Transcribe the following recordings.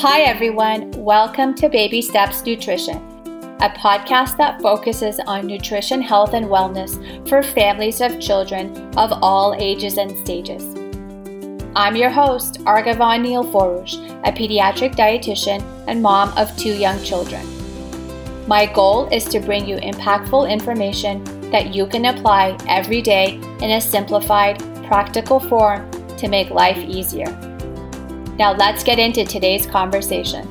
Hi everyone, welcome to Baby Steps Nutrition, a podcast that focuses on nutrition, health, and wellness for families of children of all ages and stages. I'm your host, Arghavan Neelforouz, a pediatric dietitian and mom of 2 young children. My goal is to bring you impactful information that you can apply every day in a simplified, practical form to make life easier. Now let's get into today's conversation.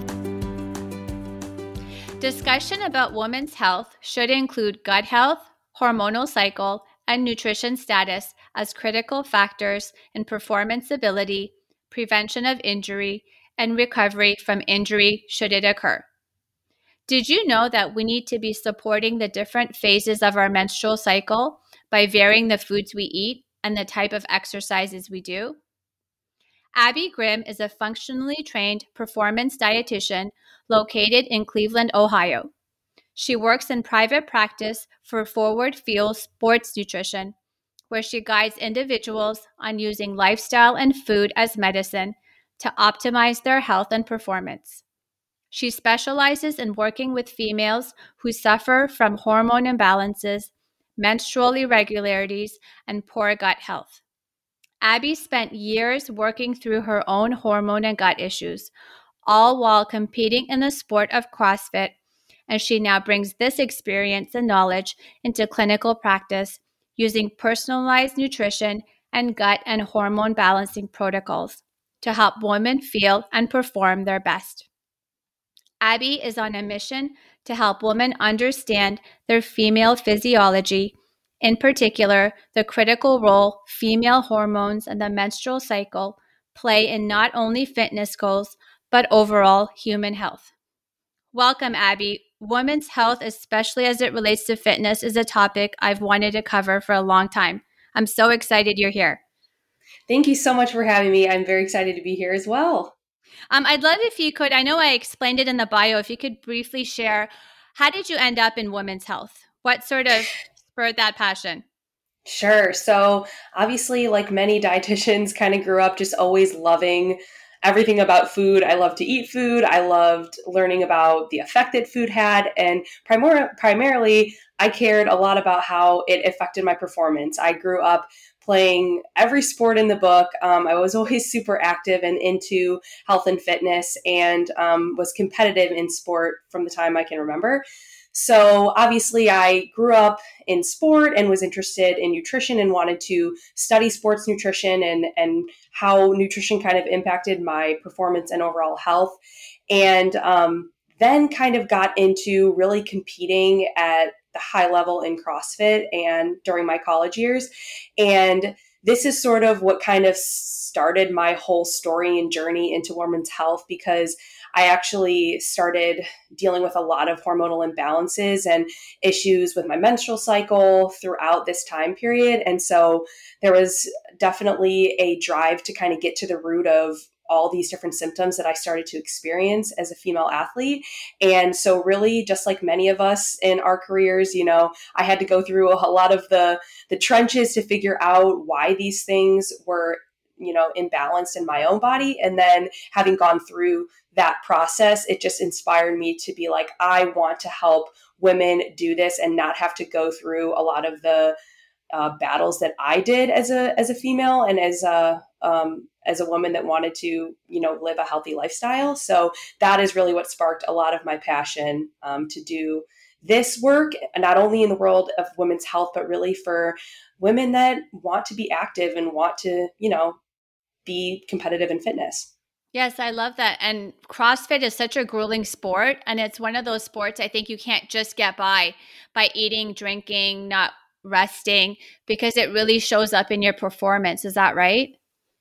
Discussion about women's health should include gut health, hormonal cycle, and nutrition status as critical factors in performance ability, prevention of injury, and recovery from injury should it occur. Did you know that we need to be supporting the different phases of our menstrual cycle by varying the foods we eat and the type of exercises we do? Abby Grimm is a functionally trained performance dietitian located in Cleveland, Ohio. She works in private practice for Forward Fuel Sports Nutrition, where she guides individuals on using lifestyle and food as medicine to optimize their health and performance. She specializes in working with females who suffer from hormone imbalances, menstrual irregularities, and poor gut health. Abby spent years working through her own hormone and gut issues, all while competing in the sport of CrossFit, and she now brings this experience and knowledge into clinical practice using personalized nutrition and gut and hormone balancing protocols to help women feel and perform their best. Abby is on a mission to help women understand their female physiology, in particular, the critical role female hormones and the menstrual cycle play in not only fitness goals, but overall human health. Welcome, Abby. Women's health, especially as it relates to fitness, is a topic I've wanted to cover for a long time. I'm so excited you're here. Thank you so much for having me. I'm very excited to be here as well. I'd love if you could, I know I explained it in the bio, if you could briefly share, how did you end up in women's health? What sort of spurred that passion? Sure. So obviously, like many dietitians, kind of grew up just always loving everything about food. I loved to eat food. I loved learning about the effect that food had. And primarily, I cared a lot about how it affected my performance. I grew up playing every sport in the book. I was always super active and into health and fitness, and was competitive in sport from the time I can remember. So obviously I grew up in sport and was interested in nutrition and wanted to study sports nutrition and how nutrition kind of impacted my performance and overall health. And then kind of got into really competing at the high level in CrossFit and during my college years. And this is sort of what kind of started my whole story and journey into women's health, because I actually started dealing with a lot of hormonal imbalances and issues with my menstrual cycle throughout this time period. And so there was definitely a drive to kind of get to the root of all these different symptoms that I started to experience as a female athlete. And so really, just like many of us in our careers, you know, I had to go through a lot of the trenches to figure out why these things were, you know, imbalanced in my own body. And then having gone through that process, it just inspired me to be like, I want to help women do this and not have to go through a lot of the battles that I did as a female and as a woman that wanted to, you know, live a healthy lifestyle. So that is really what sparked a lot of my passion to do this work, not only in the world of women's health, but really for women that want to be active and want to, you know, be competitive in fitness. Yes, I love that. And CrossFit is such a grueling sport. And it's one of those sports I think you can't just get by eating, drinking, not resting, because it really shows up in your performance. Is that right?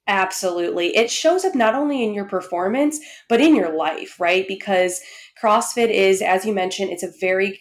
Absolutely. It shows up not only in your performance, but in your life, right? Because CrossFit is, as you mentioned, it's a very,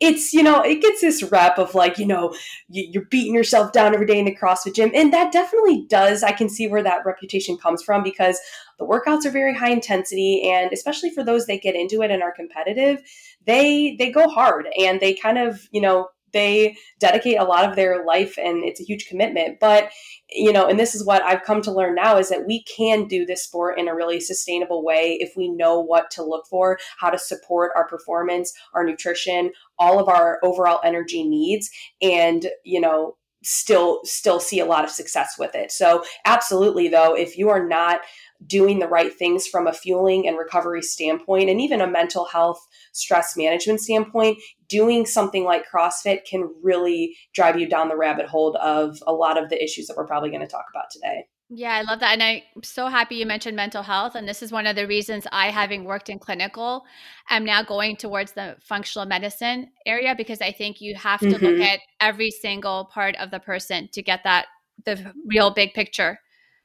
it's, you know, it gets this rep of like, you know, you're beating yourself down every day in the CrossFit gym. And that definitely does, I can see where that reputation comes from, because the workouts are very high intensity. And especially for those that get into it and are competitive, they go hard and they kind of, you know, they dedicate a lot of their life and it's a huge commitment. But, you know, and this is what I've come to learn now is that we can do this sport in a really sustainable way if we know what to look for, how to support our performance, our nutrition, all of our overall energy needs, and, you know, still see a lot of success with it. So absolutely, though, if you are not doing the right things from a fueling and recovery standpoint, and even a mental health stress management standpoint, doing something like CrossFit can really drive you down the rabbit hole of a lot of the issues that we're probably going to talk about today. Yeah, I love that. And I'm so happy you mentioned mental health. And this is one of the reasons I, having worked in clinical, am now going towards the functional medicine area, because I think you have to look at every single part of the person to get that, the real big picture.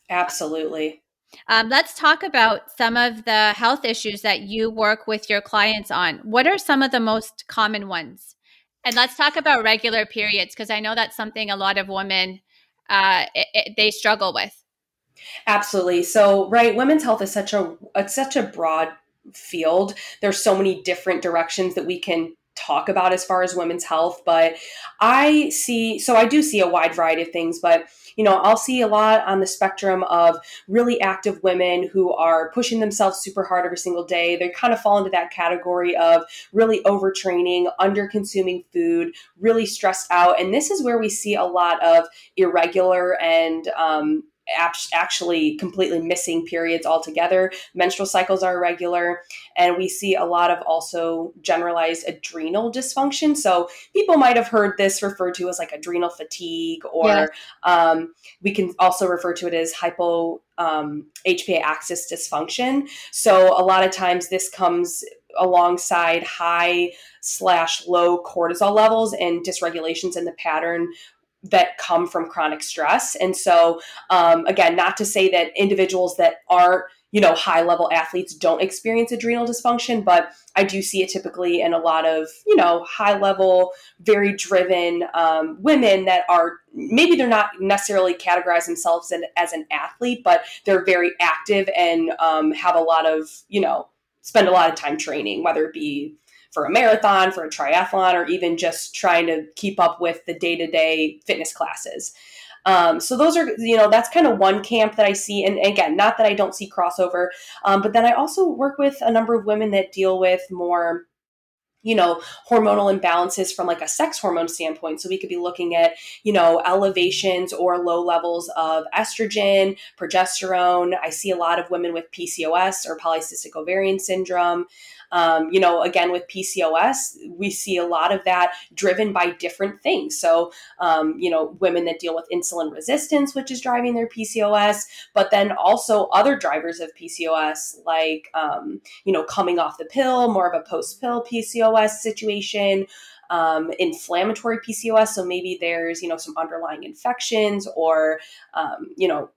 Absolutely. Let's talk about some of the health issues that you work with your clients on. What are some of the most common ones? And let's talk about regular periods, because I know that's something a lot of women, they struggle with. Absolutely. So, right, women's health is such a broad field. There's so many different directions that we can talk about as far as women's health, but I do see a wide variety of things, but, you know, I'll see a lot on the spectrum of really active women who are pushing themselves super hard every single day. They kind of fall into that category of really overtraining, under consuming food, really stressed out. And this is where we see a lot of irregular and, actually completely missing periods altogether. Menstrual cycles are irregular, and we see a lot of also generalized adrenal dysfunction. So people might have heard this referred to as like adrenal fatigue, or we can also refer to it as hypo HPA axis dysfunction. So a lot of times this comes alongside high/low cortisol levels and dysregulations in the pattern that come from chronic stress. And so, again, not to say that individuals that aren't, you know, high level athletes don't experience adrenal dysfunction, but I do see it typically in a lot of, you know, high level, very driven women that are, maybe they're not necessarily categorized themselves as an athlete, but they're very active and have a lot of, you know, spend a lot of time training, whether it be for a marathon, for a triathlon, or even just trying to keep up with the day-to-day fitness classes. So those are, you know, that's kind of one camp that I see. And again, not that I don't see crossover, but then I also work with a number of women that deal with more, you know, hormonal imbalances from like a sex hormone standpoint. So we could be looking at, you know, elevations or low levels of estrogen, progesterone. I see a lot of women with PCOS or polycystic ovarian syndrome. You know, again, with PCOS, we see a lot of that driven by different things. So, you know, women that deal with insulin resistance, which is driving their PCOS, but then also other drivers of PCOS, like, you know, coming off the pill, more of a post-pill PCOS situation, inflammatory PCOS. So maybe there's, you know, some underlying infections or, you know,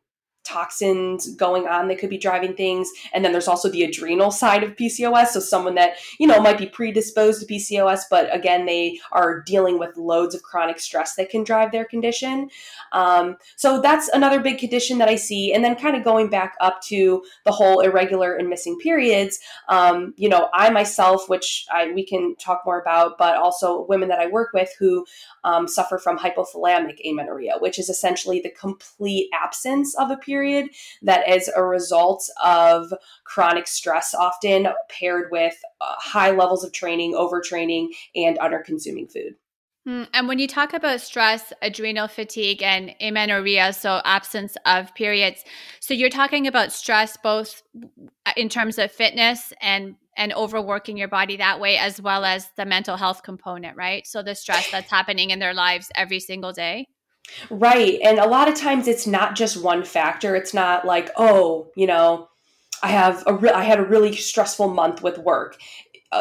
toxins going on that could be driving things. And then there's also the adrenal side of PCOS. So someone that, you know, might be predisposed to PCOS, but again, they are dealing with loads of chronic stress that can drive their condition. So that's another big condition that I see. And then kind of going back up to the whole irregular and missing periods, you know, I myself, which we can talk more about, but also women that I work with who suffer from hypothalamic amenorrhea, which is essentially the complete absence of a period that is a result of chronic stress, often paired with high levels of training, overtraining, and under-consuming food. And when you talk about stress, adrenal fatigue, and amenorrhea, so absence of periods, so you're talking about stress both in terms of fitness and overworking your body that way, as well as the mental health component, right? So the stress that's happening in their lives every single day. Right. And a lot of times it's not just one factor. It's not like, oh, you know, I had a really stressful month with work.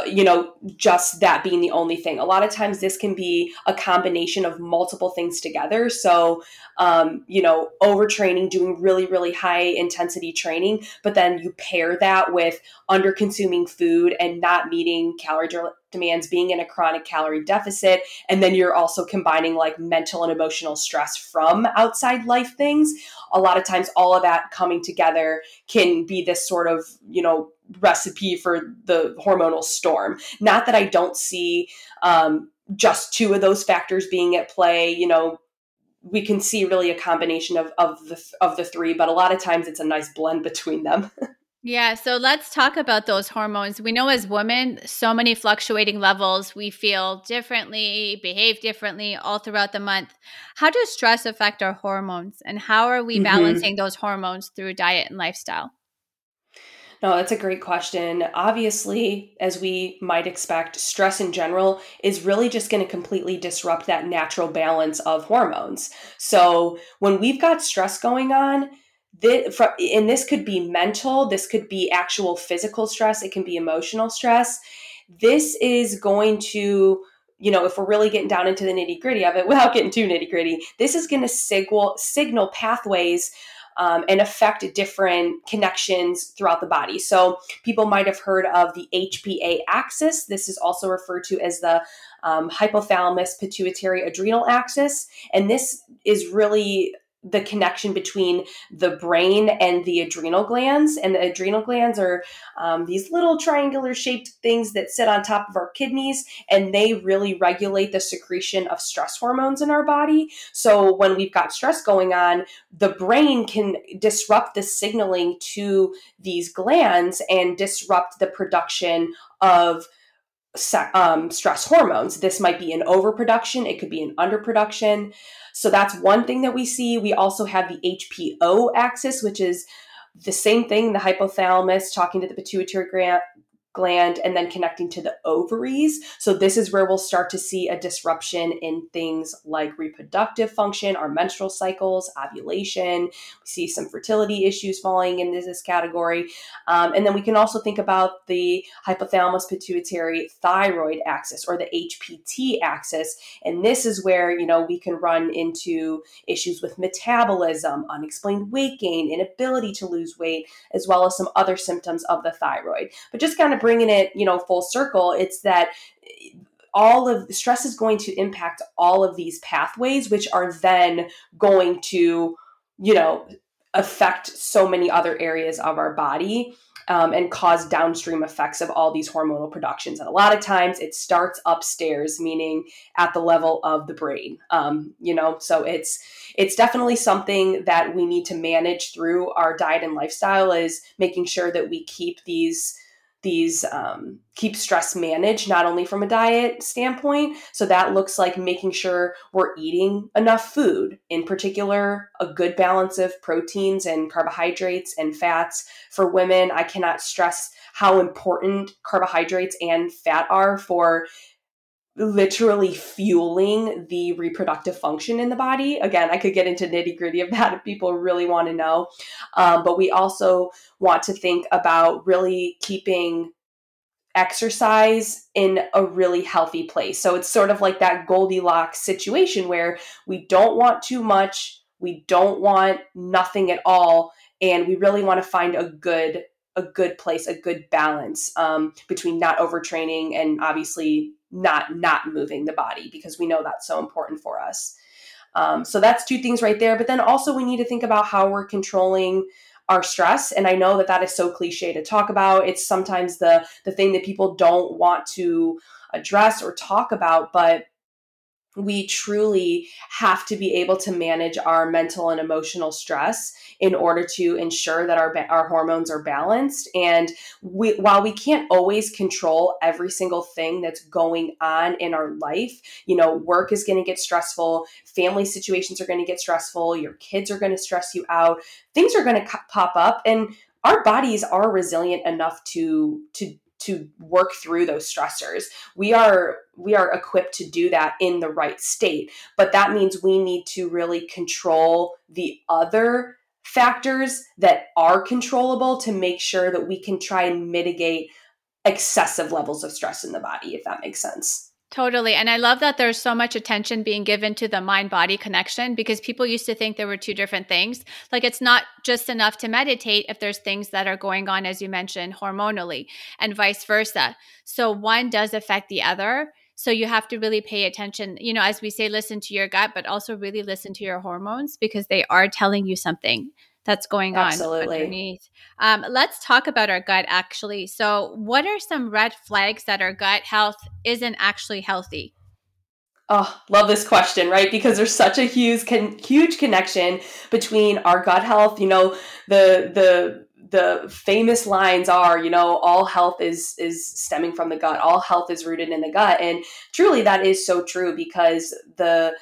You know, just that being the only thing. A lot of times this can be a combination of multiple things together. So, you know, overtraining, doing really, really high intensity training, but then you pair that with under consuming food and not meeting calorie demands, being in a chronic calorie deficit. And then you're also combining like mental and emotional stress from outside life things. A lot of times all of that coming together can be this sort of, you know, recipe for the hormonal storm. Not that I don't see just two of those factors being at play, you know, we can see really a combination of the three, but a lot of times it's a nice blend between them. Yeah. So let's talk about those hormones. We know as women, so many fluctuating levels, we feel differently, behave differently all throughout the month. How does stress affect our hormones, and how are we balancing those hormones through diet and lifestyle? No, that's a great question. Obviously, as we might expect, stress in general is really just going to completely disrupt that natural balance of hormones. So when we've got stress going on, and this could be mental, this could be actual physical stress, it can be emotional stress. This is going to, you know, if we're really getting down into the nitty gritty of it, without getting too nitty gritty, this is going to signal pathways and affect different connections throughout the body. So people might have heard of the HPA axis. This is also referred to as the hypothalamus pituitary adrenal axis. And this is really the connection between the brain and the adrenal glands. And the adrenal glands are these little triangular shaped things that sit on top of our kidneys, and they really regulate the secretion of stress hormones in our body. So when we've got stress going on, the brain can disrupt the signaling to these glands and disrupt the production of stress hormones. This might be an overproduction. It could be an underproduction. So that's one thing that we see. We also have the HPO axis, which is the same thing, the hypothalamus talking to the pituitary gland and then connecting to the ovaries. So this is where we'll start to see a disruption in things like reproductive function, our menstrual cycles, ovulation. We see some fertility issues falling into this category. And then we can also think about the hypothalamus pituitary thyroid axis, or the HPT axis. And this is where, you know, we can run into issues with metabolism, unexplained weight gain, inability to lose weight, as well as some other symptoms of the thyroid. But just kind of bringing it, you know, full circle, it's that all of the stress is going to impact all of these pathways, which are then going to, you know, affect so many other areas of our body and cause downstream effects of all these hormonal productions. And a lot of times it starts upstairs, meaning at the level of the brain, you know, so it's definitely something that we need to manage through our diet and lifestyle, is making sure that we keep keep stress managed, not only from a diet standpoint. So that looks like making sure we're eating enough food, in particular, a good balance of proteins and carbohydrates and fats. For women, I cannot stress how important carbohydrates and fat are for literally fueling the reproductive function in the body. Again, I could get into nitty gritty of that if people really want to know. But we also want to think about really keeping exercise in a really healthy place. So it's sort of like that Goldilocks situation where we don't want too much, we don't want nothing at all, and we really want to find a good place, a good balance between not overtraining and obviously not moving the body, because we know that's so important for us. So that's two things right there. But then also we need to think about how we're controlling our stress. And I know that that is so cliche to talk about. It's sometimes the thing that people don't want to address or talk about, but we truly have to be able to manage our mental and emotional stress in order to ensure that our hormones are balanced. And while we can't always control every single thing that's going on in our life, you know, work is going to get stressful, family situations are going to get stressful, your kids are going to stress you out, things are going to pop up, and our bodies are resilient enough to work through those stressors. We are equipped to do that in the right state, but that means we need to really control the other factors that are controllable to make sure that we can try and mitigate excessive levels of stress in the body, if that makes sense. Totally. And I love that there's so much attention being given to the mind-body connection, because people used to think there were two different things. Like, it's not just enough to meditate if there's things that are going on, as you mentioned, hormonally, and vice versa. So one does affect the other. So you have to really pay attention, you know, as we say, listen to your gut, but also really listen to your hormones, because they are telling you something that's going on. Absolutely. Underneath. Let's talk about our gut, actually. So what are some red flags that our gut health isn't actually healthy? Oh, love this question, right? Because there's such a huge connection between our gut health. You know, the famous lines are, you know, all health is stemming from the gut. All health is rooted in the gut. And truly that is so true, because the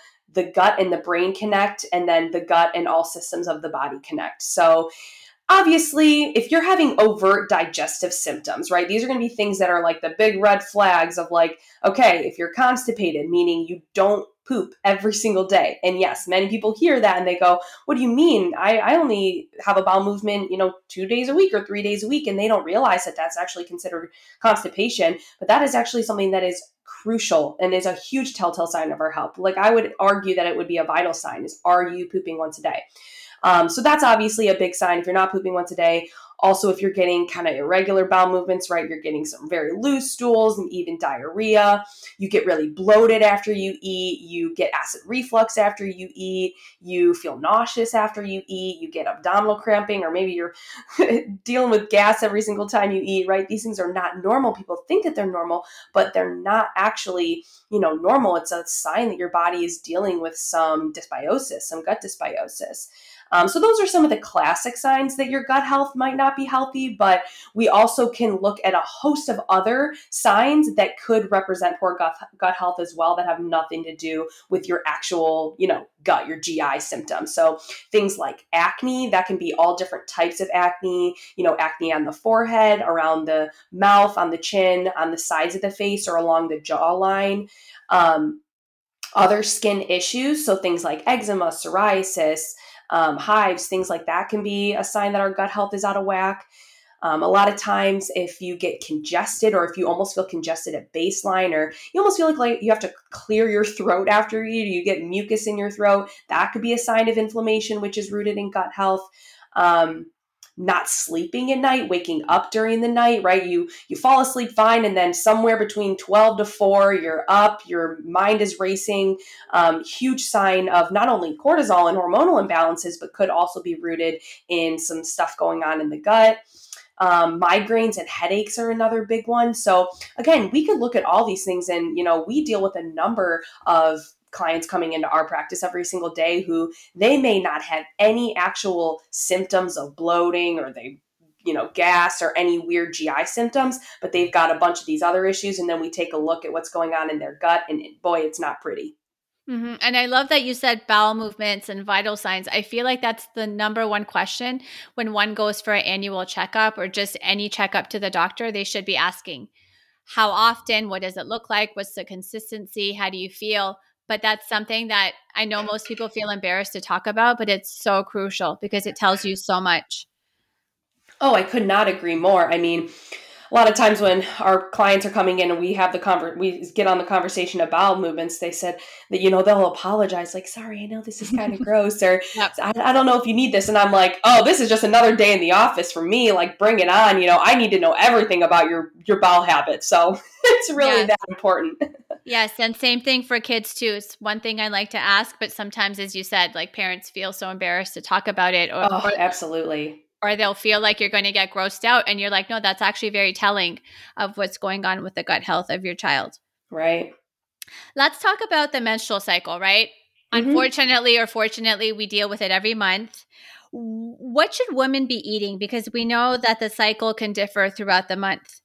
gut and the brain connect, and then the gut and all systems of the body connect. So obviously, if you're having overt digestive symptoms, right, these are going to be things that are like the big red flags of like, okay, if you're constipated, meaning you don't poop every single day. And yes, many people hear that and they go, what do you mean? I only have a bowel movement, you know, 2 days a week or 3 days a week. And they don't realize that that's actually considered constipation. But that is actually something that is crucial and is a huge telltale sign of our health. Like, I would argue that it would be a vital sign is, are you pooping once a day? So that's obviously a big sign if you're not pooping once a day. Also, if you're getting kind of irregular bowel movements, right, you're getting some very loose stools and even diarrhea. You get really bloated after you eat. You get acid reflux after you eat. You feel nauseous after you eat. You get abdominal cramping, or maybe you're dealing with gas every single time you eat, right? These things are not normal. People think that they're normal, but they're not actually, you know, normal. It's a sign that your body is dealing with some dysbiosis, some gut dysbiosis. So those are some of the classic signs that your gut health might not be healthy, but we also can look at a host of other signs that could represent poor gut health as well that have nothing to do with your actual, you know, gut, your GI symptoms. So things like acne, that can be all different types of acne, you know, acne on the forehead, around the mouth, on the chin, on the sides of the face, or along the jawline. Other skin issues, so things like eczema, psoriasis, hives, things like that can be a sign that our gut health is out of whack. A lot of times if you get congested, or if you almost feel congested at baseline, or you almost feel like you have to clear your throat after you eat, you get mucus in your throat, that could be a sign of inflammation, which is rooted in gut health. Not sleeping at night, waking up during the night, right? You fall asleep fine, and then somewhere between 12 to 4, you're up, your mind is racing. Huge sign of not only cortisol and hormonal imbalances, but could also be rooted in some stuff going on in the gut. Migraines and headaches are another big one. So again, we could look at all these things, and, you know, we deal with a number of clients coming into our practice every single day who they may not have any actual symptoms of bloating, or they, you know, gas, or any weird GI symptoms, but they've got a bunch of these other issues. And then we take a look at what's going on in their gut, and boy, it's not pretty. Mm-hmm. And I love that you said bowel movements and vital signs. I feel like that's the number one question when one goes for an annual checkup or just any checkup to the doctor, they should be asking, how often, what does it look like? What's the consistency? How do you feel? But that's something that I know most people feel embarrassed to talk about, but it's so crucial because it tells you so much. Oh, I could not agree more. I mean, a lot of times when our clients are coming in and we have we get on the conversation of bowel movements, they said that, you know, they'll apologize, like, sorry, I know this is kind of gross, or yep, I don't know if you need this. And I'm like, oh, this is just another day in the office for me. Like, bring it on. You know, I need to know everything about your bowel habits. So it's really that important. Yes. And same thing for kids too. It's one thing I like to ask, but sometimes, as you said, like, parents feel so embarrassed to talk about it. Or absolutely. Or they'll feel like you're going to get grossed out, and you're like, no, that's actually very telling of what's going on with the gut health of your child. Right. Let's talk about the menstrual cycle, right? Mm-hmm. Unfortunately or fortunately, we deal with it every month. What should women be eating? Because we know that the cycle can differ throughout the month.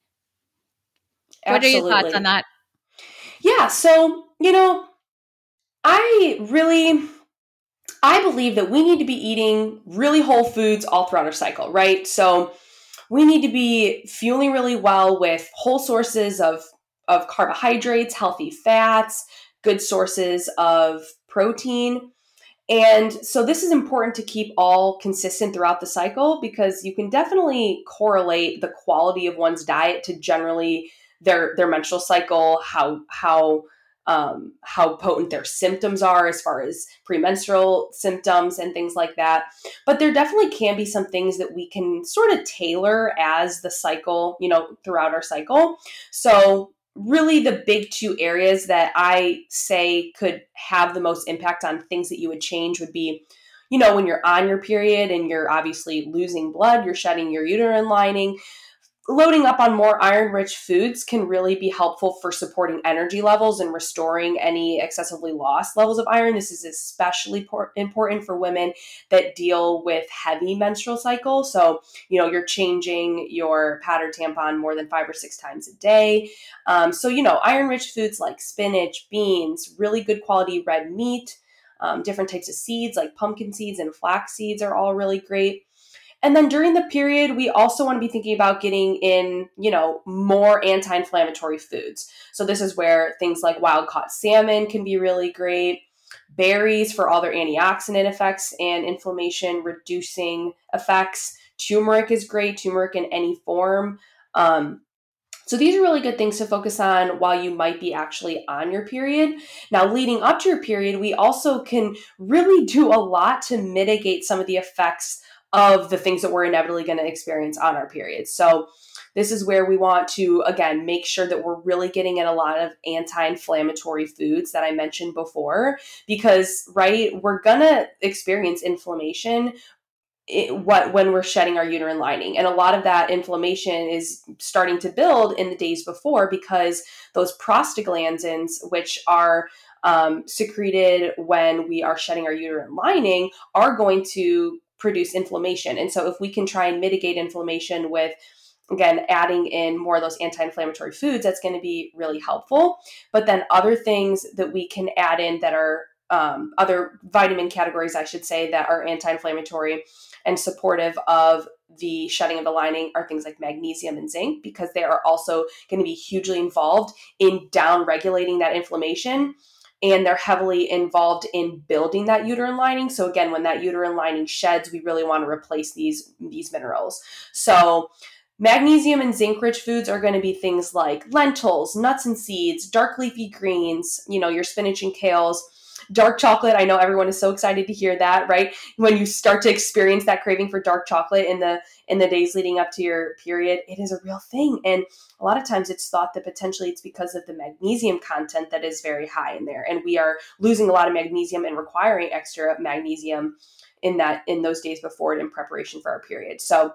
Absolutely. What are your thoughts on that? Yeah. So, you know, I believe that we need to be eating really whole foods all throughout our cycle, right? So we need to be fueling really well with whole sources of carbohydrates, healthy fats, good sources of protein. And so this is important to keep all consistent throughout the cycle, because you can definitely correlate the quality of one's diet to generally their menstrual cycle, how potent their symptoms are as far as premenstrual symptoms and things like that. But there definitely can be some things that we can sort of tailor as the cycle, you know, throughout our cycle. So really the big two areas that I say could have the most impact on things that you would change would be, you know, when you're on your period and you're obviously losing blood, you're shedding your uterine lining, loading up on more iron-rich foods can really be helpful for supporting energy levels and restoring any excessively lost levels of iron. This is especially important for women that deal with heavy menstrual cycles. So, you're changing your pad or tampon more than 5 or 6 times a day. So, iron-rich foods like spinach, beans, really good quality red meat, different types of seeds like pumpkin seeds and flax seeds are all really great. And then during the period, we also want to be thinking about getting in, more anti-inflammatory foods. So this is where things like wild-caught salmon can be really great, berries for all their antioxidant effects and inflammation-reducing effects. Turmeric is great, turmeric in any form. So these are really good things to focus on while you might be actually on your period. Now, leading up to your period, we also can really do a lot to mitigate some of the effects of the things that we're inevitably going to experience on our period. So this is where we want to, again, make sure that we're really getting in a lot of anti-inflammatory foods that I mentioned before, because, we're going to experience inflammation when we're shedding our uterine lining. And a lot of that inflammation is starting to build in the days before because those prostaglandins, which are secreted when we are shedding our uterine lining, are going to produce inflammation. And so if we can try and mitigate inflammation with, again, adding in more of those anti-inflammatory foods, that's going to be really helpful. But then other things that we can add in that are other vitamin categories, I should say, that are anti-inflammatory and supportive of the shedding of the lining are things like magnesium and zinc, because they are also going to be hugely involved in down-regulating that inflammation. And they're heavily involved in building that uterine lining. So again, when that uterine lining sheds, we really want to replace these minerals. So magnesium and zinc-rich foods are going to be things like lentils, nuts and seeds, dark leafy greens, your spinach and kales, dark chocolate. I know everyone is so excited to hear that, right? When you start to experience that craving for dark chocolate in the days leading up to your period, it is a real thing. And a lot of times it's thought that potentially it's because of the magnesium content that is very high in there. And we are losing a lot of magnesium and requiring extra magnesium in those days before it in preparation for our period. So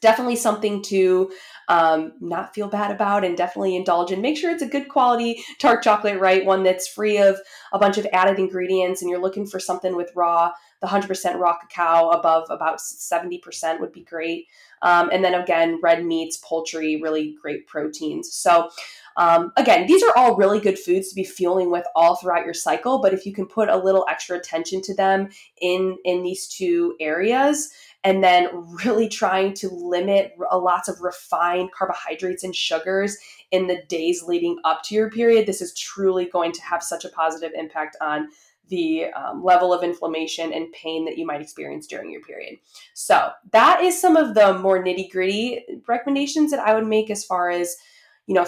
definitely something to not feel bad about and definitely indulge in. Make sure it's a good quality dark chocolate, right? One that's free of a bunch of added ingredients, and you're looking for something with the 100% raw cacao above about 70% would be great. And then again, red meats, poultry, really great proteins. So again, these are all really good foods to be fueling with all throughout your cycle. But if you can put a little extra attention to them in these two areas, and then really trying to limit lots of refined carbohydrates and sugars in the days leading up to your period, this is truly going to have such a positive impact on the level of inflammation and pain that you might experience during your period. So that is some of the more nitty-gritty recommendations that I would make as far as,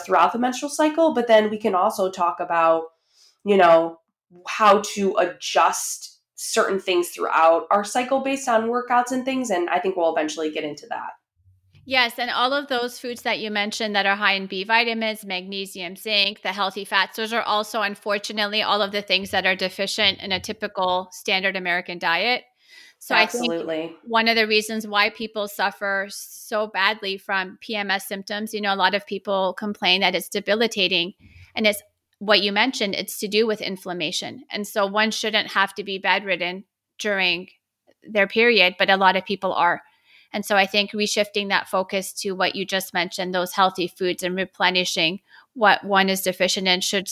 throughout the menstrual cycle. But then we can also talk about, how to adjust certain things throughout our cycle based on workouts and things. And I think we'll eventually get into that. Yes. And all of those foods that you mentioned that are high in B vitamins, magnesium, zinc, the healthy fats, those are also, unfortunately, all of the things that are deficient in a typical standard American diet. So absolutely. I think one of the reasons why people suffer so badly from PMS symptoms, a lot of people complain that it's debilitating, and it's what you mentioned, it's to do with inflammation. And so one shouldn't have to be bedridden during their period, but a lot of people are. And so I think reshifting that focus to what you just mentioned, those healthy foods, and replenishing what one is deficient in should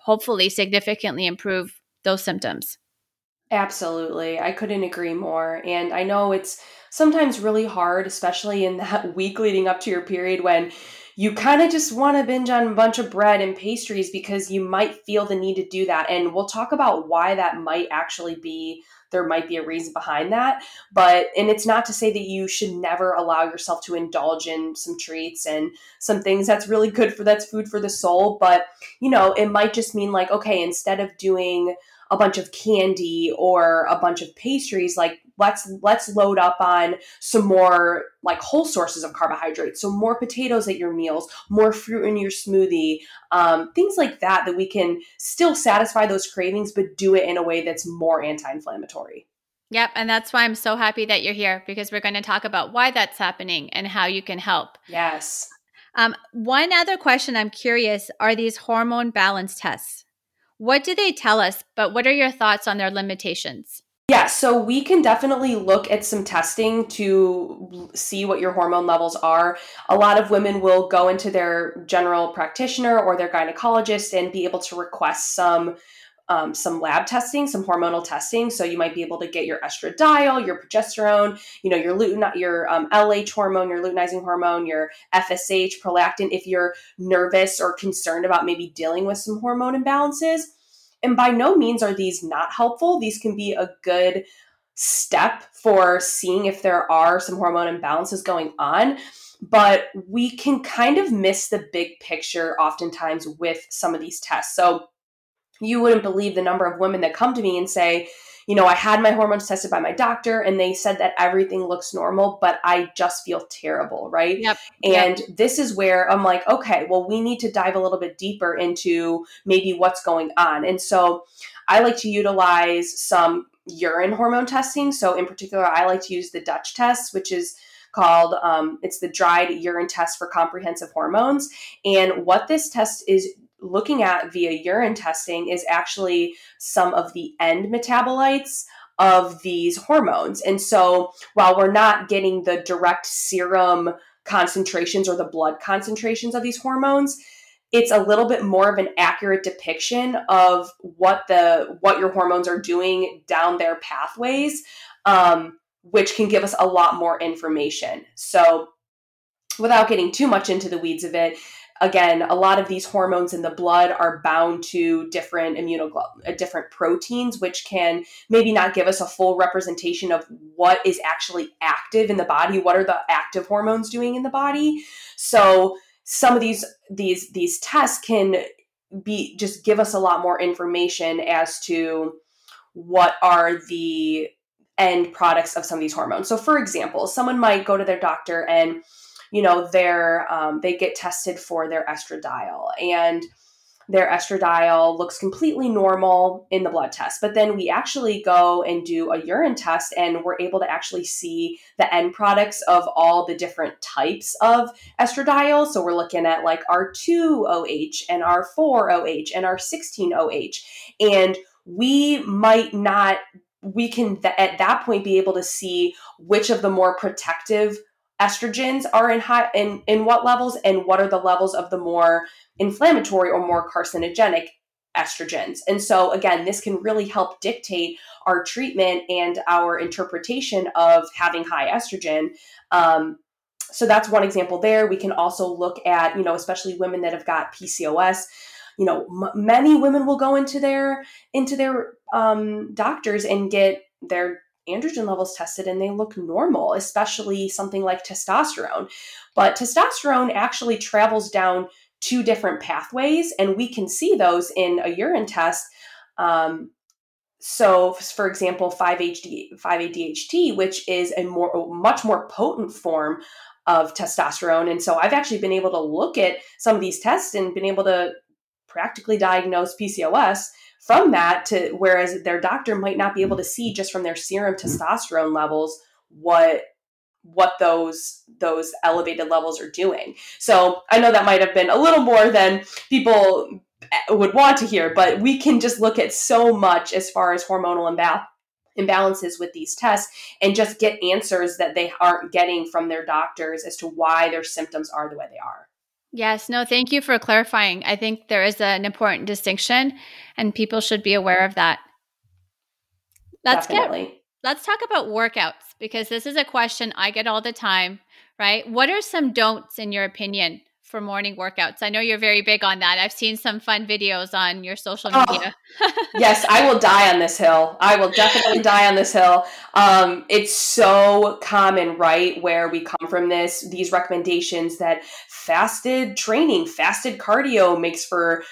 hopefully significantly improve those symptoms. Absolutely. I couldn't agree more. And I know it's sometimes really hard, especially in that week leading up to your period when you kind of just want to binge on a bunch of bread and pastries because you might feel the need to do that. And we'll talk about why that might actually be, there might be a reason behind that. And it's not to say that you should never allow yourself to indulge in some treats and some things that's really good for, that's food for the soul. But, it might just mean like, okay, instead of doing a bunch of candy or a bunch of pastries, like let's load up on some more like whole sources of carbohydrates. So more potatoes at your meals, more fruit in your smoothie, things like that we can still satisfy those cravings, but do it in a way that's more anti-inflammatory. Yep. And that's why I'm so happy that you're here, because we're going to talk about why that's happening and how you can help. Yes. One other question I'm curious are these hormone balance tests. What do they tell us, but what are your thoughts on their limitations? Yeah, so we can definitely look at some testing to see what your hormone levels are. A lot of women will go into their general practitioner or their gynecologist and be able to request some lab testing, some hormonal testing. So you might be able to get your estradiol, your progesterone, your lutein, your LH hormone, your luteinizing hormone, your FSH, prolactin, if you're nervous or concerned about maybe dealing with some hormone imbalances. And by no means are these not helpful. These can be a good step for seeing if there are some hormone imbalances going on. But we can kind of miss the big picture oftentimes with some of these tests. So you wouldn't believe the number of women that come to me and say, I had my hormones tested by my doctor and they said that everything looks normal, but I just feel terrible, right? Yep. And this is where I'm like, okay, well, we need to dive a little bit deeper into maybe what's going on. And so I like to utilize some urine hormone testing. So in particular, I like to use the Dutch test, which is called, it's the dried urine test for comprehensive hormones. And what this test is looking at via urine testing is actually some of the end metabolites of these hormones. And so while we're not getting the direct serum concentrations or the blood concentrations of these hormones, it's a little bit more of an accurate depiction of what your hormones are doing down their pathways, which can give us a lot more information. So without getting too much into the weeds of it, again, a lot of these hormones in the blood are bound to different proteins, which can maybe not give us a full representation of what is actually active in the body. What are the active hormones doing in the body? So some of these tests can be just give us a lot more information as to what are the end products of some of these hormones. So for example, someone might go to their doctor and they get tested for their estradiol, and their estradiol looks completely normal in the blood test. But then we actually go and do a urine test, and we're able to actually see the end products of all the different types of estradiol. So we're looking at like R2OH and R4OH and R16OH, and at that point be able to see which of the more protective estrogens are in what levels, and what are the levels of the more inflammatory or more carcinogenic estrogens. And so again, this can really help dictate our treatment and our interpretation of having high estrogen. So that's one example there. We can also look at, especially women that have got PCOS, many women will go into their doctors and get their androgen levels tested, and they look normal, especially something like testosterone. But testosterone actually travels down two different pathways, and we can see those in a urine test. So for example, 5-ADHT, which is a much more potent form of testosterone. And so I've actually been able to look at some of these tests and been able to practically diagnose PCOS from that, to whereas their doctor might not be able to see just from their serum testosterone levels what those elevated levels are doing. So I know that might have been a little more than people would want to hear, but we can just look at so much as far as hormonal imbalances with these tests and just get answers that they aren't getting from their doctors as to why their symptoms are the way they are. Yes. No, thank you for clarifying. I think there is an important distinction, and people should be aware of that. Let's talk about workouts, because this is a question I get all the time, right? What are some don'ts in your opinion for morning workouts? I know you're very big on that. I've seen some fun videos on your social media. Yes, I will die on this hill. I will definitely die on this hill. It's so common, right, where we come from these recommendations that fasted cardio makes for,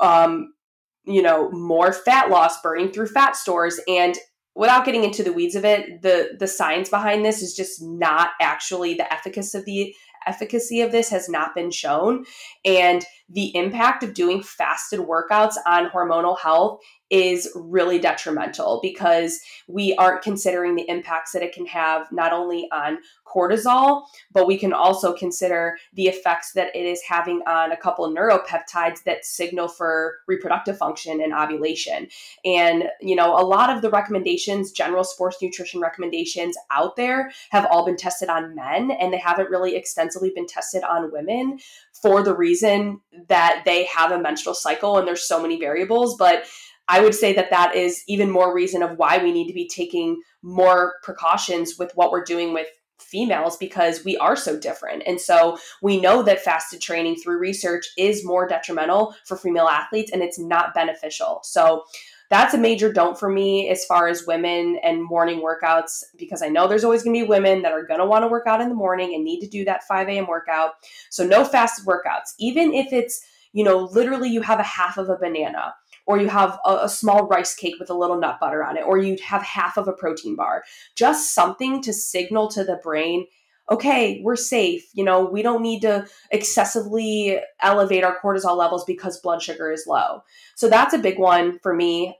more fat loss, burning through fat stores. And without getting into the weeds of it, the science behind this is just not actually the efficacy of this has not been shown. And the impact of doing fasted workouts on hormonal health is really detrimental because we aren't considering the impacts that it can have not only on cortisol, but we can also consider the effects that it is having on a couple of neuropeptides that signal for reproductive function and ovulation. And, you know, a lot of the recommendations, general sports nutrition recommendations out there have all been tested on men, and they haven't really extensively been tested on women for the reason that they have a menstrual cycle and there's so many variables. But I would say that that is even more reason of why we need to be taking more precautions with what we're doing with females, because we are so different. And so we know that fasted training through research is more detrimental for female athletes and it's not beneficial. So that's a major don't for me as far as women and morning workouts, because I know there's always going to be women that are going to want to work out in the morning and need to do that 5 a.m. workout. So no fasted workouts, even if it's, you know, literally you have a half of a banana, or you have a small rice cake with a little nut butter on it, or you'd have half of a protein bar, just something to signal to the brain, okay, we're safe. You know, we don't need to excessively elevate our cortisol levels because blood sugar is low. So that's a big one for me.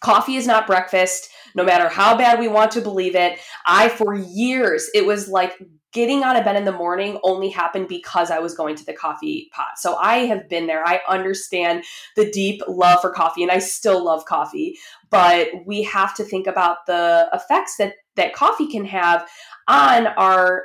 Coffee is not breakfast, no matter how bad we want to believe it. For years, it was like getting out of bed in the morning only happened because I was going to the coffee pot. So I have been there. I understand the deep love for coffee, and I still love coffee, but we have to think about the effects that coffee can have on our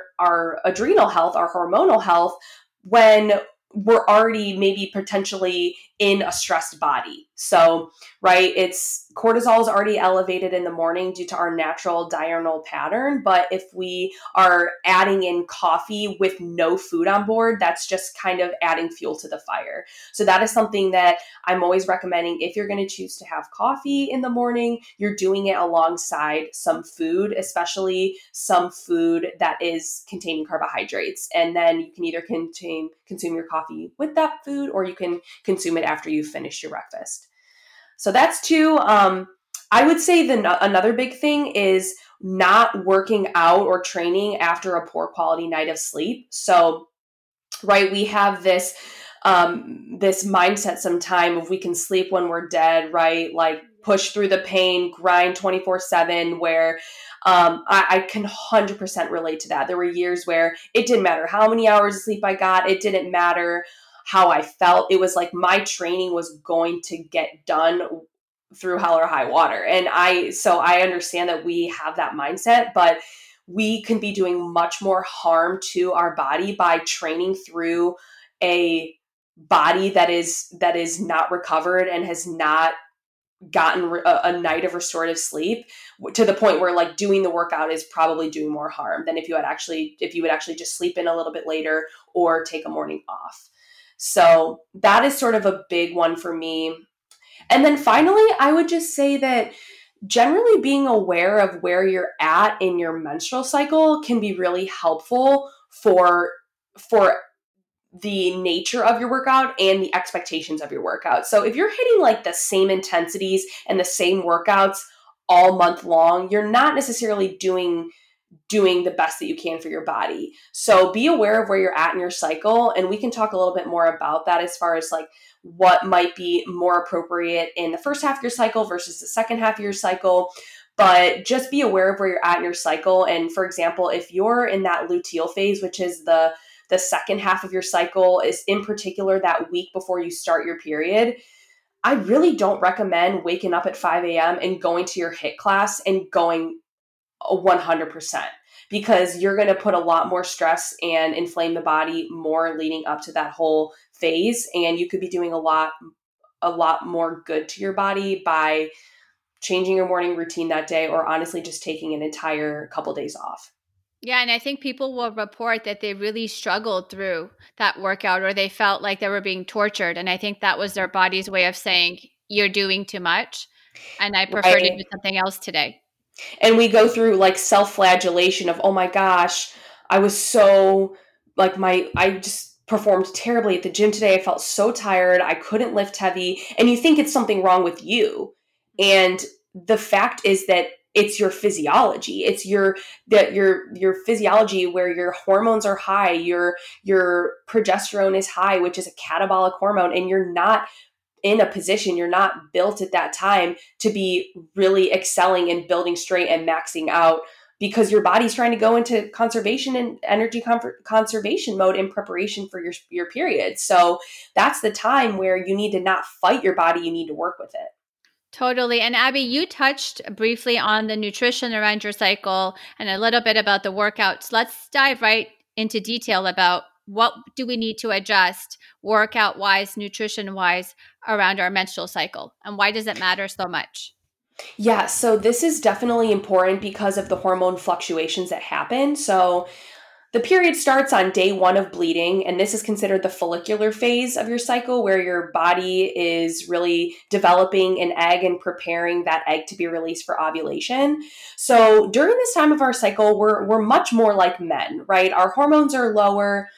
adrenal health, our hormonal health, when we're already maybe potentially in a stressed body. So, right, it's cortisol is already elevated in the morning due to our natural diurnal pattern. But if we are adding in coffee with no food on board, that's just kind of adding fuel to the fire. So that is something that I'm always recommending. If you're going to choose to have coffee in the morning, you're doing it alongside some food, especially some food that is containing carbohydrates. And then you can either consume your coffee with that food, or you can consume it after you've finished your breakfast. So that's two. I would say another big thing is not working out or training after a poor quality night of sleep. So, right, we have this this mindset sometime of we can sleep when we're dead, right? Like push through the pain, grind 24/7, where I can 100% relate to that. There were years where it didn't matter how many hours of sleep I got. It didn't matter how I felt. It was like my training was going to get done through hell or high water. And I understand that we have that mindset, but we can be doing much more harm to our body by training through a body that is not recovered and has not gotten a night of restorative sleep, to the point where like doing the workout is probably doing more harm than if you would actually just sleep in a little bit later or take a morning off. So that is sort of a big one for me. And then finally, I would just say that generally being aware of where you're at in your menstrual cycle can be really helpful for the nature of your workout and the expectations of your workout. So if you're hitting like the same intensities and the same workouts all month long, you're not necessarily doing the best that you can for your body. So be aware of where you're at in your cycle. And we can talk a little bit more about that as far as like what might be more appropriate in the first half of your cycle versus the second half of your cycle. But just be aware of where you're at in your cycle. And for example, if you're in that luteal phase, which is the second half of your cycle, is in particular that week before you start your period, I really don't recommend waking up at 5 a.m. and going to your HIIT class and going 100%, because you're going to put a lot more stress and inflame the body more leading up to that whole phase. And you could be doing a lot more good to your body by changing your morning routine that day, or honestly just taking an entire couple days off. Yeah. And I think people will report that they really struggled through that workout, or they felt like they were being tortured. And I think that was their body's way of saying, you're doing too much, and I prefer to do something else today. And we go through like self-flagellation of, oh my gosh, I was so like I just performed terribly at the gym today. I felt so tired. I couldn't lift heavy. And you think it's something wrong with you. And the fact is that it's your physiology. It's your physiology, where your hormones are high, your progesterone is high, which is a catabolic hormone, and you're not in a position, you're not built at that time to be really excelling and building straight and maxing out, because your body's trying to go into conservation and energy conservation mode in preparation for your period. So that's the time where you need to not fight your body. You need to work with it. Totally. And Abby, you touched briefly on the nutrition around your cycle and a little bit about the workouts. Let's dive right into detail about what do we need to adjust workout-wise, nutrition-wise around our menstrual cycle, and why does it matter so much? Yeah, so this is definitely important because of the hormone fluctuations that happen. So the period starts on day one of bleeding, and this is considered the follicular phase of your cycle, where your body is really developing an egg and preparing that egg to be released for ovulation. So during this time of our cycle, we're much more like men, right? Our hormones are lower.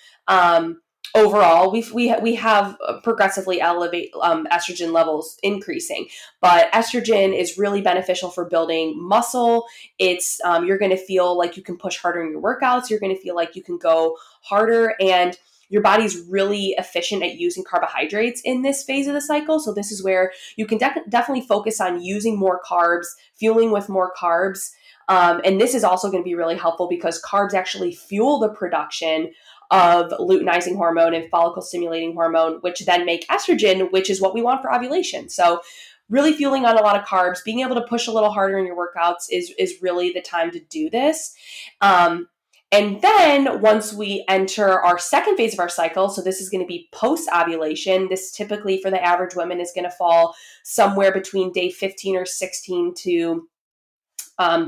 Overall, we have progressively estrogen levels increasing, but estrogen is really beneficial for building muscle. It's you're going to feel like you can push harder in your workouts. You're going to feel like you can go harder, and your body's really efficient at using carbohydrates in this phase of the cycle. So this is where you can definitely focus on using more carbs, fueling with more carbs, and this is also going to be really helpful because carbs actually fuel the production of luteinizing hormone and follicle stimulating hormone, which then make estrogen, which is what we want for ovulation. So really fueling on a lot of carbs, being able to push a little harder in your workouts is really the time to do this. And then once we enter our second phase of our cycle, so this is going to be post-ovulation, this typically for the average woman is going to fall somewhere between day 15 or 16 to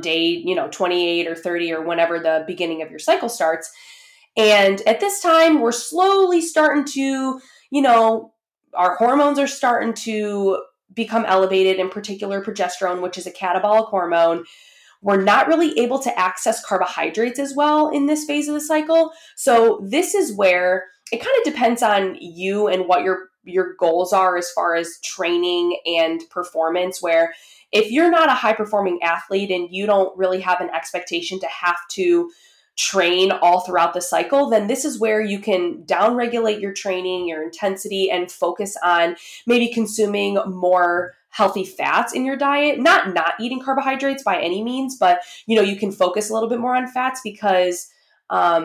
day 28 or 30 or whenever the beginning of your cycle starts. And at this time, we're slowly starting to, our hormones are starting to become elevated, in particular progesterone, which is a catabolic hormone. We're not really able to access carbohydrates as well in this phase of the cycle. So this is where it kind of depends on you and what your goals are as far as training and performance, where if you're not a high-performing athlete and you don't really have an expectation to have to train all throughout the cycle, then this is where you can downregulate your training, your intensity, and focus on maybe consuming more healthy fats in your diet. Not eating carbohydrates by any means, but you can focus a little bit more on fats because the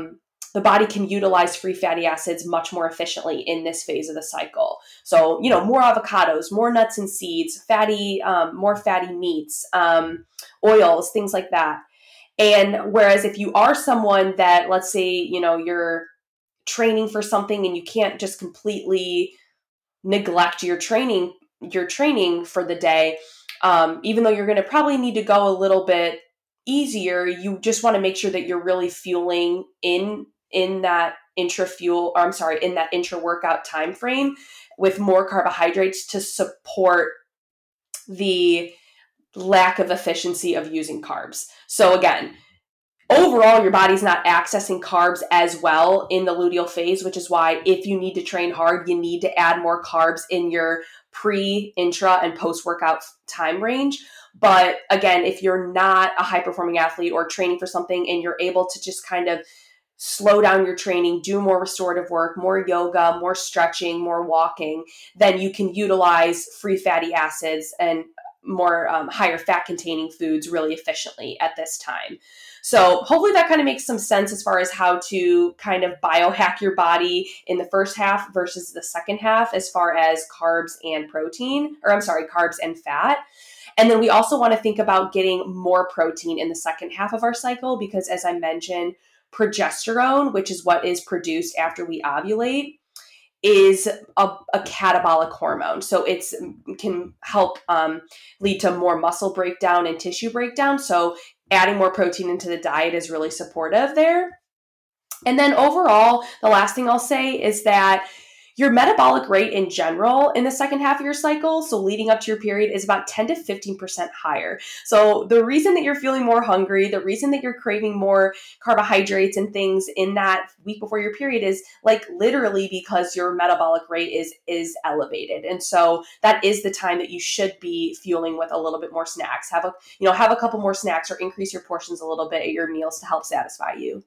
body can utilize free fatty acids much more efficiently in this phase of the cycle. So, more avocados, more nuts and seeds, more fatty meats, oils, things like that. And whereas if you are someone that, let's say, you're training for something and you can't just completely neglect your training for the day, even though you're going to probably need to go a little bit easier, you just want to make sure that you're really fueling in that intra-workout time frame with more carbohydrates to support the lack of efficiency of using carbs. So again, overall, your body's not accessing carbs as well in the luteal phase, which is why if you need to train hard, you need to add more carbs in your pre, intra, and post-workout time range. But again, if you're not a high-performing athlete or training for something and you're able to just kind of slow down your training, do more restorative work, more yoga, more stretching, more walking, then you can utilize free fatty acids and more higher fat containing foods really efficiently at this time. So hopefully that kind of makes some sense as far as how to kind of biohack your body in the first half versus the second half as far as carbs and fat. And then we also want to think about getting more protein in the second half of our cycle because, as I mentioned, progesterone, which is what is produced after we ovulate, is a catabolic hormone. So it can help lead to more muscle breakdown and tissue breakdown. So adding more protein into the diet is really supportive there. And then overall, the last thing I'll say is that your metabolic rate in general in the second half of your cycle, so leading up to your period, is about 10 to 15% higher. So the reason that you're feeling more hungry, the reason that you're craving more carbohydrates and things in that week before your period is like literally because your metabolic rate is elevated. And so that is the time that you should be fueling with a little bit more snacks. Have a couple more snacks or increase your portions a little bit at your meals to help satisfy you.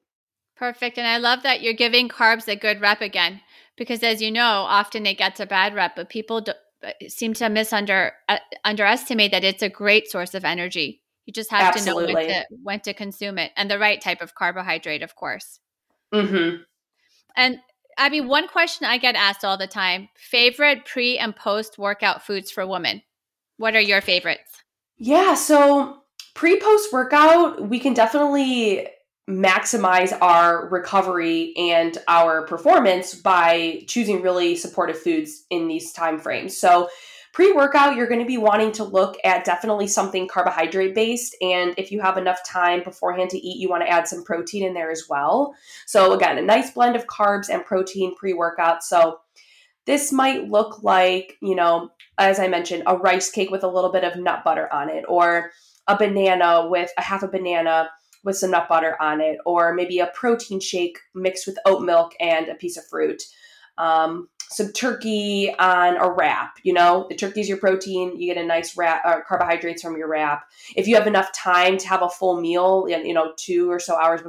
Perfect. And I love that you're giving carbs a good rep again, because as you know, often it gets a bad rep, but people seem to underestimate that it's a great source of energy. You just have Absolutely. To know when to consume it, and the right type of carbohydrate, of course. Mm-hmm. And Abby, one question I get asked all the time, favorite pre and post workout foods for women. What are your favorites? Yeah. So pre-post workout, we can definitely maximize our recovery and our performance by choosing really supportive foods in these time frames. So pre-workout, you're going to be wanting to look at definitely something carbohydrate based. And if you have enough time beforehand to eat, you want to add some protein in there as well. So again, a nice blend of carbs and protein pre-workout. So this might look like, you know, as I mentioned, a rice cake with a little bit of nut butter on it, or a banana with a half a banana with some nut butter on it, or maybe a protein shake mixed with oat milk and a piece of fruit. Some turkey on a wrap, you know, the turkey's your protein, you get a nice wrap or carbohydrates from your wrap. If you have enough time to have a full meal, you know, 1 or 2 hours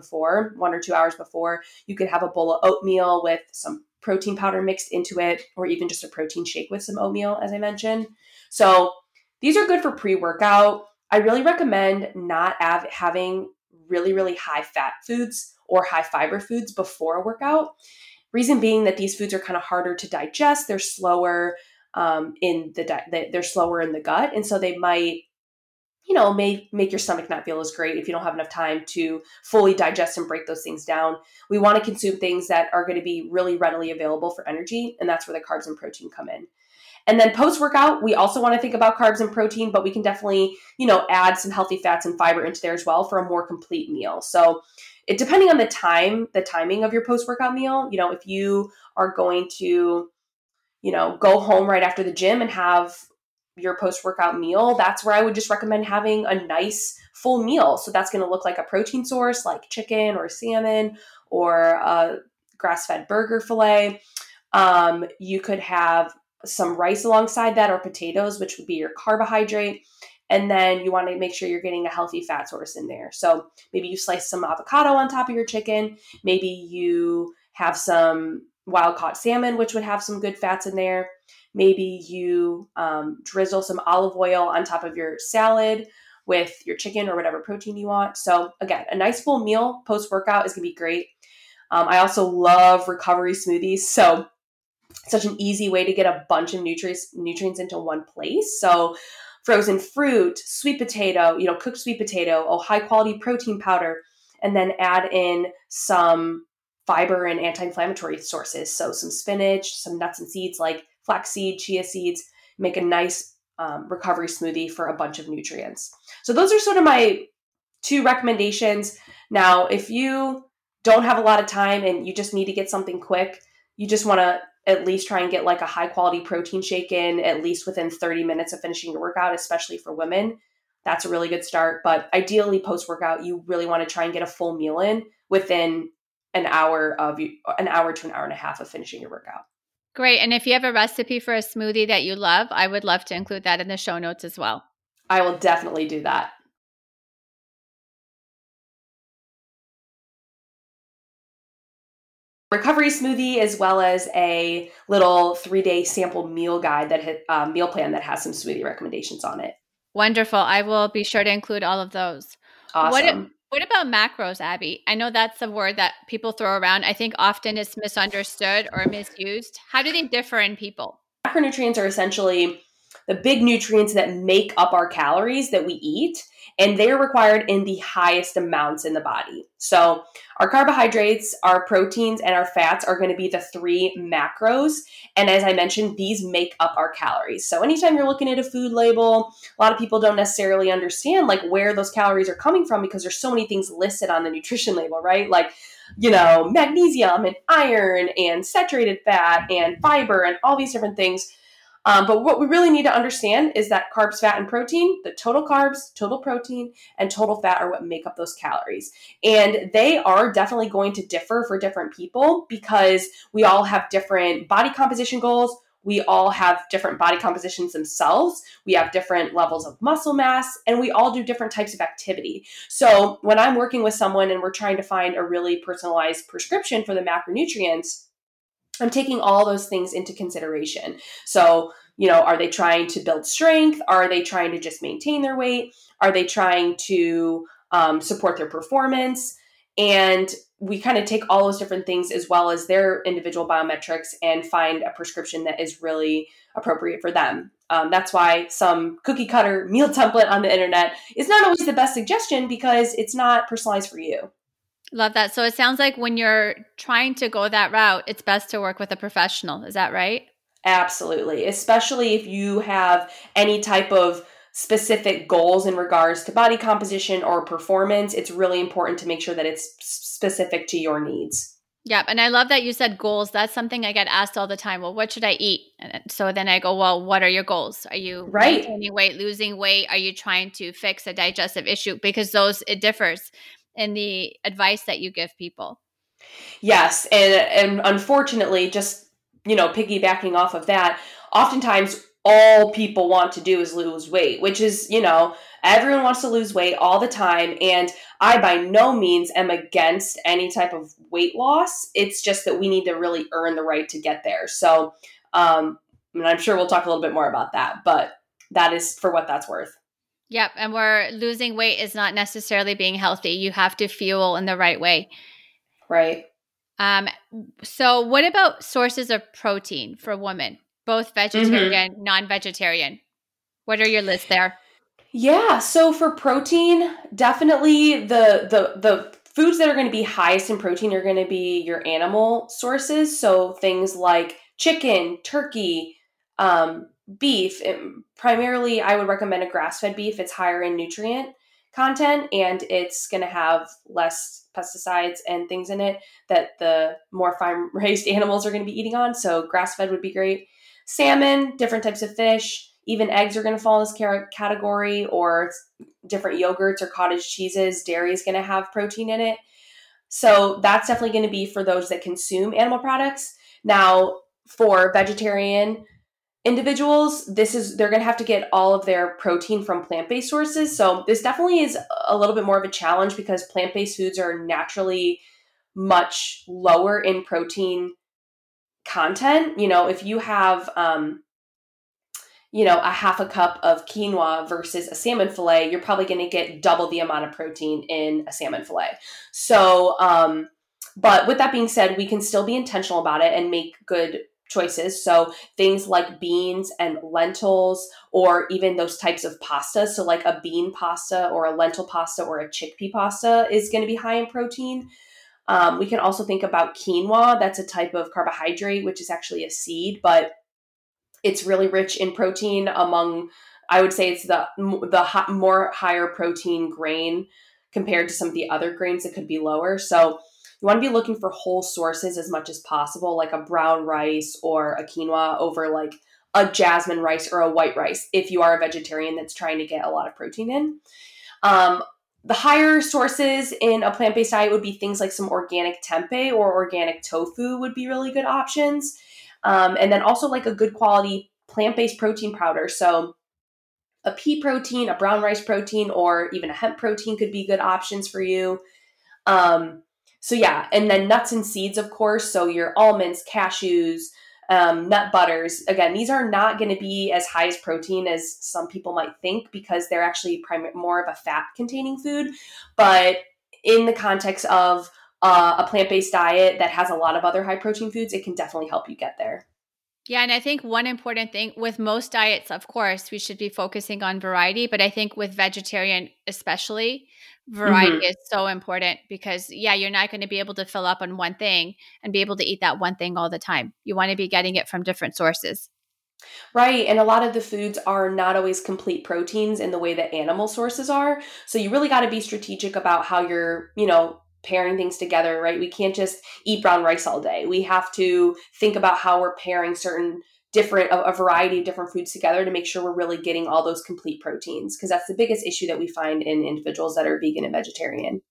before, you could have a bowl of oatmeal with some protein powder mixed into it, or even just a protein shake with some oatmeal, as I mentioned. So these are good for pre-workout. I really recommend not having really, really high fat foods or high fiber foods before a workout. Reason being that these foods are kind of harder to digest. They're slower in the gut, and so they might, you know, make your stomach not feel as great if you don't have enough time to fully digest and break those things down. We want to consume things that are going to be really readily available for energy, and that's where the carbs and protein come in. And then post-workout, we also want to think about carbs and protein, but we can definitely, you know, add some healthy fats and fiber into there as well for a more complete meal. So it, depending on the timing of your post-workout meal, you know, if you are going to, you know, go home right after the gym and have your post-workout meal, that's where I would just recommend having a nice full meal. So that's going to look like a protein source like chicken or salmon or a grass-fed burger fillet. You could have some rice alongside that, or potatoes, which would be your carbohydrate. And then you want to make sure you're getting a healthy fat source in there. So maybe you slice some avocado on top of your chicken. Maybe you have some wild-caught salmon, which would have some good fats in there. Maybe you drizzle some olive oil on top of your salad with your chicken or whatever protein you want. So again, a nice full meal post-workout is going to be great. I also love recovery smoothies. So such an easy way to get a bunch of nutrients into one place. So frozen fruit, sweet potato, you know, cooked sweet potato, high quality protein powder, and then add in some fiber and anti-inflammatory sources. So some spinach, some nuts and seeds like flaxseed, chia seeds, make a nice recovery smoothie for a bunch of nutrients. So those are sort of my 2 recommendations. Now, if you don't have a lot of time and you just need to get something quick, you just want to at least try and get like a high quality protein shake in at least within 30 minutes of finishing your workout, especially for women. That's a really good start. But ideally post-workout, you really want to try and get a full meal in within an hour to an hour and a half of finishing your workout. Great. And if you have a recipe for a smoothie that you love, I would love to include that in the show notes as well. I will definitely do that. Recovery smoothie, as well as a little 3-day sample meal guide meal plan that has some smoothie recommendations on it. Wonderful. I will be sure to include all of those. Awesome. What about macros, Abby? I know that's a word that people throw around. I think often it's misunderstood or misused. How do they differ in people? Macronutrients are essentially the big nutrients that make up our calories that we eat, and they're required in the highest amounts in the body. So our carbohydrates, our proteins, and our fats are going to be the 3 macros. And as I mentioned, these make up our calories. So anytime you're looking at a food label, a lot of people don't necessarily understand like where those calories are coming from, because there's so many things listed on the nutrition label, right? Like, you know, magnesium and iron and saturated fat and fiber and all these different things. But what we really need to understand is that carbs, fat, and protein, the total carbs, total protein, and total fat are what make up those calories. And they are definitely going to differ for different people because we all have different body composition goals. We all have different body compositions themselves. We have different levels of muscle mass, and we all do different types of activity. So when I'm working with someone and we're trying to find a really personalized prescription for the macronutrients, I'm taking all those things into consideration. So, you know, are they trying to build strength? Are they trying to just maintain their weight? Are they trying to support their performance? And we kind of take all those different things as well as their individual biometrics and find a prescription that is really appropriate for them. That's why some cookie cutter meal template on the internet is not always the best suggestion because it's not personalized for you. Love that. So it sounds like when you're trying to go that route, it's best to work with a professional. Is that right? Absolutely. Especially if you have any type of specific goals in regards to body composition or performance, it's really important to make sure that it's specific to your needs. Yep. And I love that you said goals. That's something I get asked all the time. Well, what should I eat? And so then I go, well, what are your goals? Are you maintaining weight, losing weight? Are you trying to fix a digestive issue? Because those, it differs in the advice that you give people. Yes. And unfortunately, just, you know, piggybacking off of that, oftentimes all people want to do is lose weight, which is, you know, everyone wants to lose weight all the time. And I by no means am against any type of weight loss. It's just that we need to really earn the right to get there. So and I'm sure we'll talk a little bit more about that, but that is for what that's worth. Yep. And we're losing weight is not necessarily being healthy. You have to fuel in the right way. Right. So what about sources of protein for women? Both vegetarian, non-vegetarian. What are your lists there? Yeah. So for protein, definitely the foods that are going to be highest in protein are going to be your animal sources. So things like chicken, turkey, beef. Primarily, I would recommend a grass-fed beef. It's higher in nutrient content and it's going to have less pesticides and things in it that the more farm-raised animals are going to be eating on. So grass-fed would be great. Salmon, different types of fish, even eggs are going to fall in this category, or different yogurts or cottage cheeses. Dairy is going to have protein in it. So that's definitely going to be for those that consume animal products. Now, for vegetarian individuals, they're going to have to get all of their protein from plant-based sources. So this definitely is a little bit more of a challenge because plant-based foods are naturally much lower in protein content. You know, if you have, you know, a half a cup of quinoa versus a salmon fillet, you're probably going to get double the amount of protein in a salmon fillet. So, but with that being said, we can still be intentional about it and make good choices. So things like beans and lentils, or even those types of pasta. So like a bean pasta or a lentil pasta or a chickpea pasta is going to be high in protein. We can also think about quinoa. That's a type of carbohydrate, which is actually a seed, but it's really rich in protein. Among, I would say it's the more higher protein grain compared to some of the other grains that could be lower. So you want to be looking for whole sources as much as possible, like a brown rice or a quinoa over like a jasmine rice or a white rice, if you are a vegetarian that's trying to get a lot of protein in. The higher sources in a plant-based diet would be things like some organic tempeh or organic tofu would be really good options. And then also like a good quality plant-based protein powder. So a pea protein, a brown rice protein, or even a hemp protein could be good options for you. So yeah, and then nuts and seeds, of course. So your almonds, cashews, nut butters. Again, these are not going to be as high as protein as some people might think because they're actually more of a fat containing food. But in the context of a plant-based diet that has a lot of other high protein foods, it can definitely help you get there. Yeah. And I think one important thing with most diets, of course, we should be focusing on variety, but I think with vegetarian, especially variety is so important because you're not going to be able to fill up on one thing and be able to eat that one thing all the time. You want to be getting it from different sources. Right. And a lot of the foods are not always complete proteins in the way that animal sources are. So you really got to be strategic about how you're, you know, pairing things together, right? We can't just eat brown rice all day. We have to think about how we're pairing a variety of different foods together to make sure we're really getting all those complete proteins. Because that's the biggest issue that we find in individuals that are vegan and vegetarian.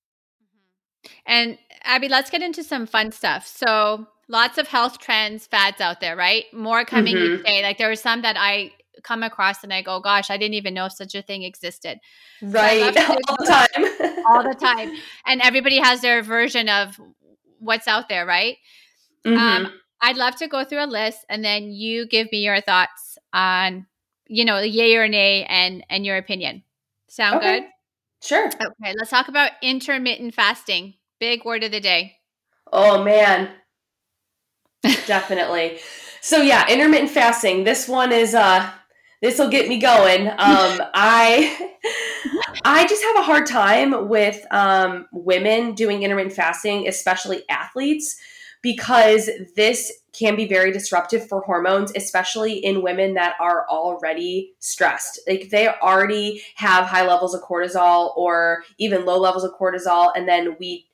And Abby, let's get into some fun stuff. So lots of health trends, fads out there, right? More coming each day. Like there were some that I come across and I go, gosh, I didn't even know such a thing existed. Right. So all the time. All the time. And everybody has their version of what's out there, right? I'd love to go through a list and then you give me your thoughts on, you know, yay or nay and your opinion. Sound good? Sure. Okay. Let's talk about intermittent fasting. Big word of the day. Oh man. Definitely. So yeah, intermittent fasting. This one is, this will get me going. I just have a hard time with women doing intermittent fasting, especially athletes, because this can be very disruptive for hormones, especially in women that are already stressed. Like they already have high levels of cortisol or even low levels of cortisol. And then we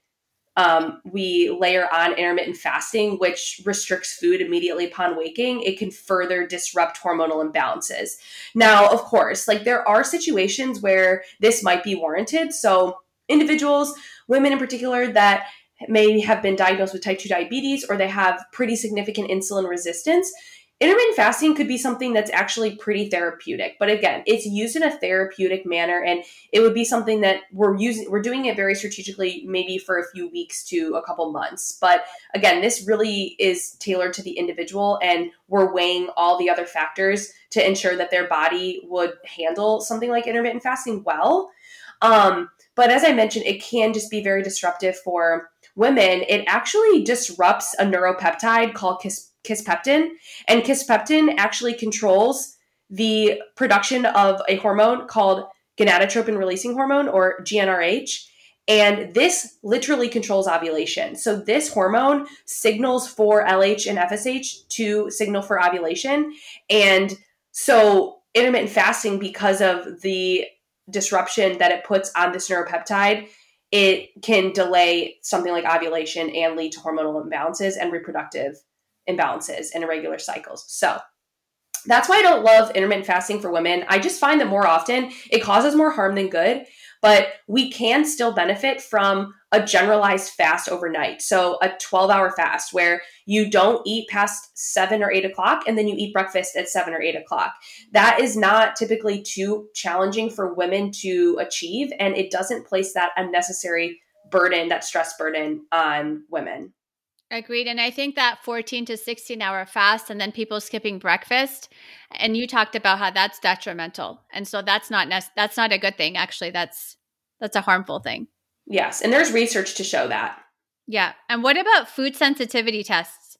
layer on intermittent fasting, which restricts food immediately upon waking. It can further disrupt hormonal imbalances. Now, of course, like there are situations where this might be warranted. So individuals, women in particular, that may have been diagnosed with type 2 diabetes, or they have pretty significant insulin resistance, intermittent fasting could be something that's actually pretty therapeutic. But again, it's used in a therapeutic manner, and it would be something that we're doing it very strategically, maybe for a few weeks to a couple months. But again, this really is tailored to the individual, and we're weighing all the other factors to ensure that their body would handle something like intermittent fasting well. But as I mentioned, it can just be very disruptive for women. It actually disrupts a neuropeptide called kisspeptin, and kisspeptin actually controls the production of a hormone called gonadotropin-releasing hormone, or GnRH, and this literally controls ovulation. So this hormone signals for LH and FSH to signal for ovulation, and so intermittent fasting, because of the disruption that it puts on this neuropeptide, it can delay something like ovulation and lead to hormonal imbalances and reproductive imbalances and irregular cycles. So that's why I don't love intermittent fasting for women. I just find that more often it causes more harm than good, but we can still benefit from a generalized fast overnight. So a 12-hour fast where you don't eat past 7 or 8 o'clock, and then you eat breakfast at 7 or 8 o'clock. That is not typically too challenging for women to achieve, and it doesn't place that unnecessary burden, that stress burden, on women. Agreed. And I think that 14 to 16-hour fast and then people skipping breakfast, and you talked about how that's detrimental. And so that's not a good thing. Actually, that's a harmful thing. Yes. And there's research to show that. Yeah. And what about food sensitivity tests?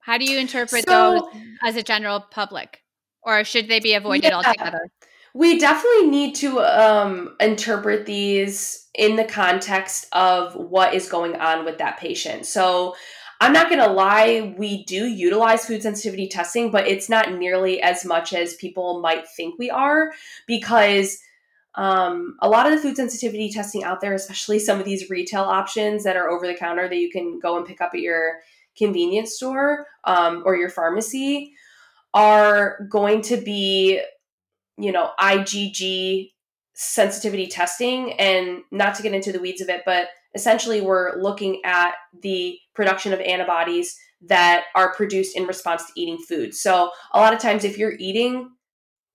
How do you interpret those as a general public, or should they be avoided altogether? We definitely need to interpret these in the context of what is going on with that patient. So I'm not going to lie, we do utilize food sensitivity testing, but it's not nearly as much as people might think we are, because a lot of the food sensitivity testing out there, especially some of these retail options that are over the counter that you can go and pick up at your convenience store or your pharmacy, are going to be, you know, IgG sensitivity testing. And not to get into the weeds of it, but essentially we're looking at the production of antibodies that are produced in response to eating food. So a lot of times if you're eating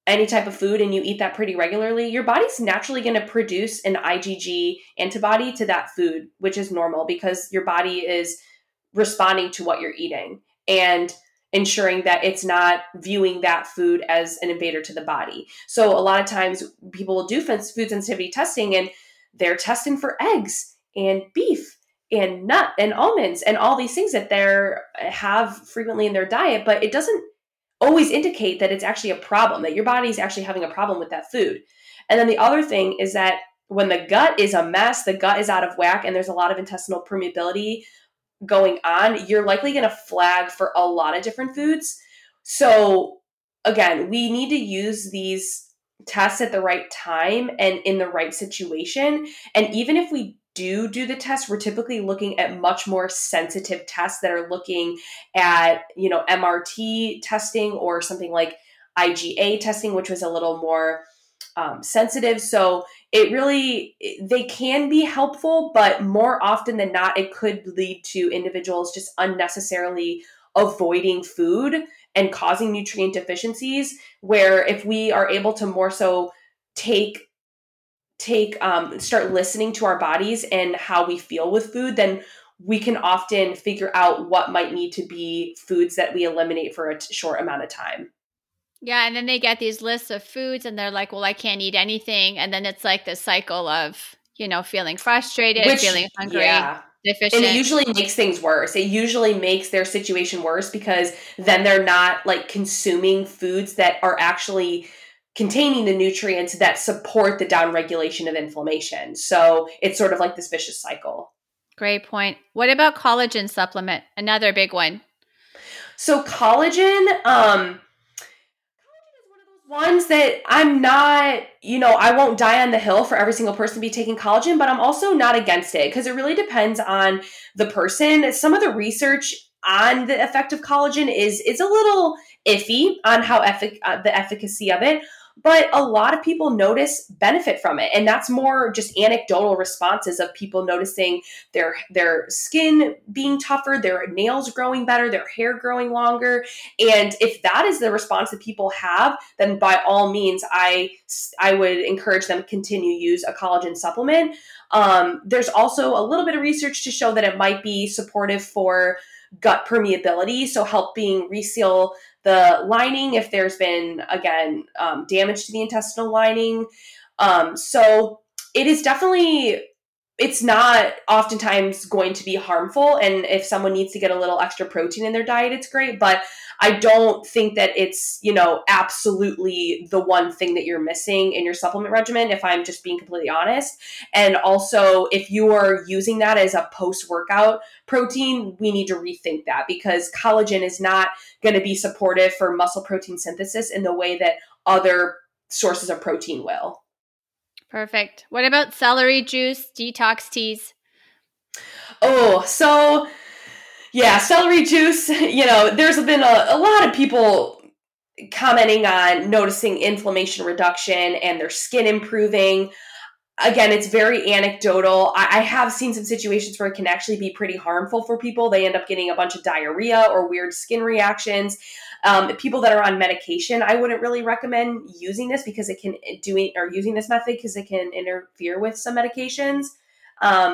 any type of food and you eat that pretty regularly, your body's naturally going to produce an IgG antibody to that food, which is normal because your body is responding to what you're eating and ensuring that it's not viewing that food as an invader to the body. So a lot of times people will do food sensitivity testing, and they're testing for eggs and beef and nut and almonds and all these things that they have frequently in their diet, but it doesn't always indicate that it's actually a problem, that your body's actually having a problem with that food. And then the other thing is that when the gut is a mess, the gut is out of whack, and there's a lot of intestinal permeability going on, you're likely going to flag for a lot of different foods. So again, we need to use these tests at the right time and in the right situation. And even if we do the test, we're typically looking at much more sensitive tests that are looking at, you know, MRT testing or something like IgA testing, which was a little more sensitive. So they can be helpful, but more often than not, it could lead to individuals just unnecessarily avoiding food and causing nutrient deficiencies, where if we are able to more so start listening to our bodies and how we feel with food, then we can often figure out what might need to be foods that we eliminate for a short amount of time. Yeah. And then they get these lists of foods and they're like, well, I can't eat anything. And then it's like the cycle of, you know, feeling frustrated, feeling hungry. Yeah. Deficient. And it usually makes things worse. It usually makes their situation worse because then they're not like consuming foods that are actually containing the nutrients that support the downregulation of inflammation. So it's sort of like this vicious cycle. Great point. What about collagen supplement? Another big one. So collagen, ones that I'm not, you know, I won't die on the hill for every single person to be taking collagen, but I'm also not against it because it really depends on the person. Some of the research on the effect of collagen is a little iffy on how the efficacy of it, but a lot of people notice benefit from it. And that's more just anecdotal responses of people noticing their skin being tougher, their nails growing better, their hair growing longer. And if that is the response that people have, then by all means, I would encourage them to continue to use a collagen supplement. There's also a little bit of research to show that it might be supportive for gut permeability, so helping reseal the lining if there's been, again, damage to the intestinal lining. So it is definitely, it's not oftentimes going to be harmful. And if someone needs to get a little extra protein in their diet, it's great. But I don't think that it's, you know, absolutely the one thing that you're missing in your supplement regimen, if I'm just being completely honest. And also, if you are using that as a post-workout protein, we need to rethink that because collagen is not going to be supportive for muscle protein synthesis in the way that other sources of protein will. Perfect. What about celery juice, detox teas? Oh, so yeah, celery juice, you know, there's been a lot of people commenting on noticing inflammation reduction and their skin improving. Again, it's very anecdotal. I have seen some situations where it can actually be pretty harmful for people. They end up getting a bunch of diarrhea or weird skin reactions. People that are on medication, I wouldn't really recommend using this because it can using this method because it can interfere with some medications.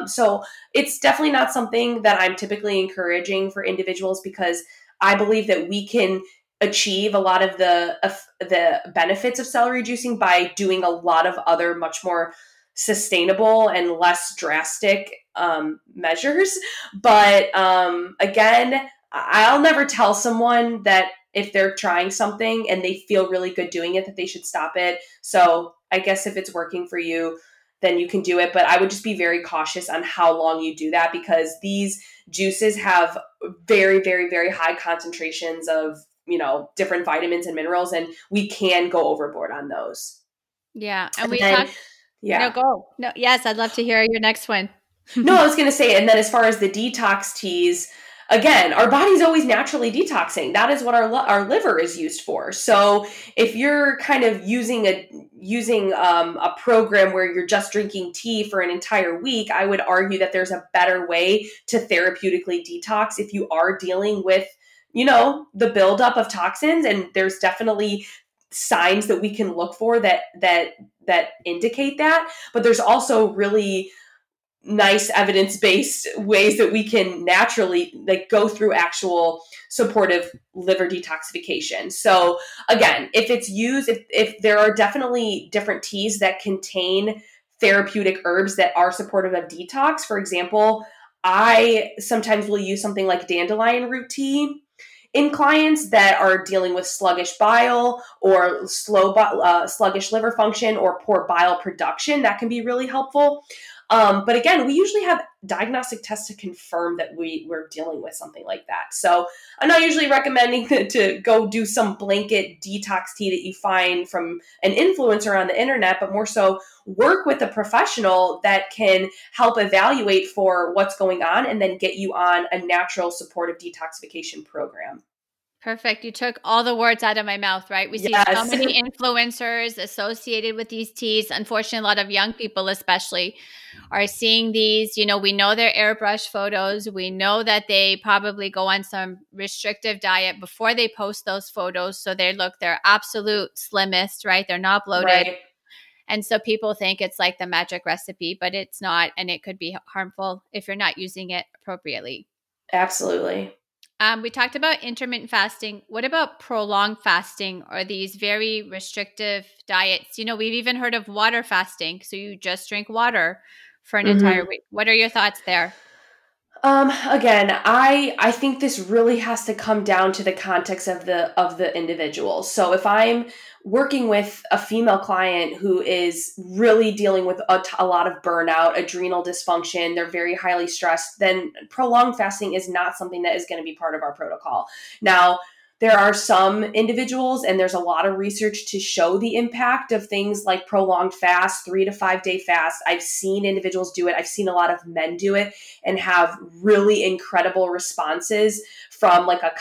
So it's definitely not something that I'm typically encouraging for individuals because I believe that we can achieve a lot of the benefits of celery juicing by doing a lot of other much more sustainable and less drastic measures. But again, I'll never tell someone that if they're trying something and they feel really good doing it, that they should stop it. So I guess if it's working for you, then you can do it. But I would just be very cautious on how long you do that because these juices have very, very, very high concentrations of, you know, different vitamins and minerals, and we can go overboard on those. Yeah. And we have, yeah, no, go. No, yes. I'd love to hear your next one. No, I was going to say, and then as far as the detox teas, again, our body's always naturally detoxing. That is what our liver is used for. So if you're kind of using a program where you're just drinking tea for an entire week, I would argue that there's a better way to therapeutically detox if you are dealing with, you know, the buildup of toxins. And there's definitely signs that we can look for that indicate that. But there's also really nice evidence-based ways that we can naturally like go through actual supportive liver detoxification. So again, if it's used, if there are definitely different teas that contain therapeutic herbs that are supportive of detox. For example, I sometimes will use something like dandelion root tea in clients that are dealing with sluggish bile or sluggish liver function or poor bile production. That can be really helpful. But again, we usually have diagnostic tests to confirm that we're dealing with something like that. So I'm not usually recommending to go do some blanket detox tea that you find from an influencer on the internet, but more so work with a professional that can help evaluate for what's going on and then get you on a natural supportive detoxification program. Perfect. You took all the words out of my mouth, right? We see so many influencers associated with these teas. Unfortunately, a lot of young people especially are seeing these. You know, we know their airbrush photos. We know that they probably go on some restrictive diet before they post those photos. So they're absolute slimmest, right? They're not bloated. Right. And so people think it's like the magic recipe, but it's not. And it could be harmful if you're not using it appropriately. Absolutely. We talked about intermittent fasting. What about prolonged fasting or these very restrictive diets? You know, we've even heard of water fasting. So you just drink water for an entire week. What are your thoughts there? Again, I think this really has to come down to the context of the individual. So if I'm working with a female client who is really dealing with a lot of burnout, adrenal dysfunction, they're very highly stressed, then prolonged fasting is not something that is going to be part of our protocol. Now, there are some individuals, and there's a lot of research to show the impact of things like prolonged fast, 3 to 5 day fast. I've seen individuals do it. I've seen a lot of men do it and have really incredible responses from like a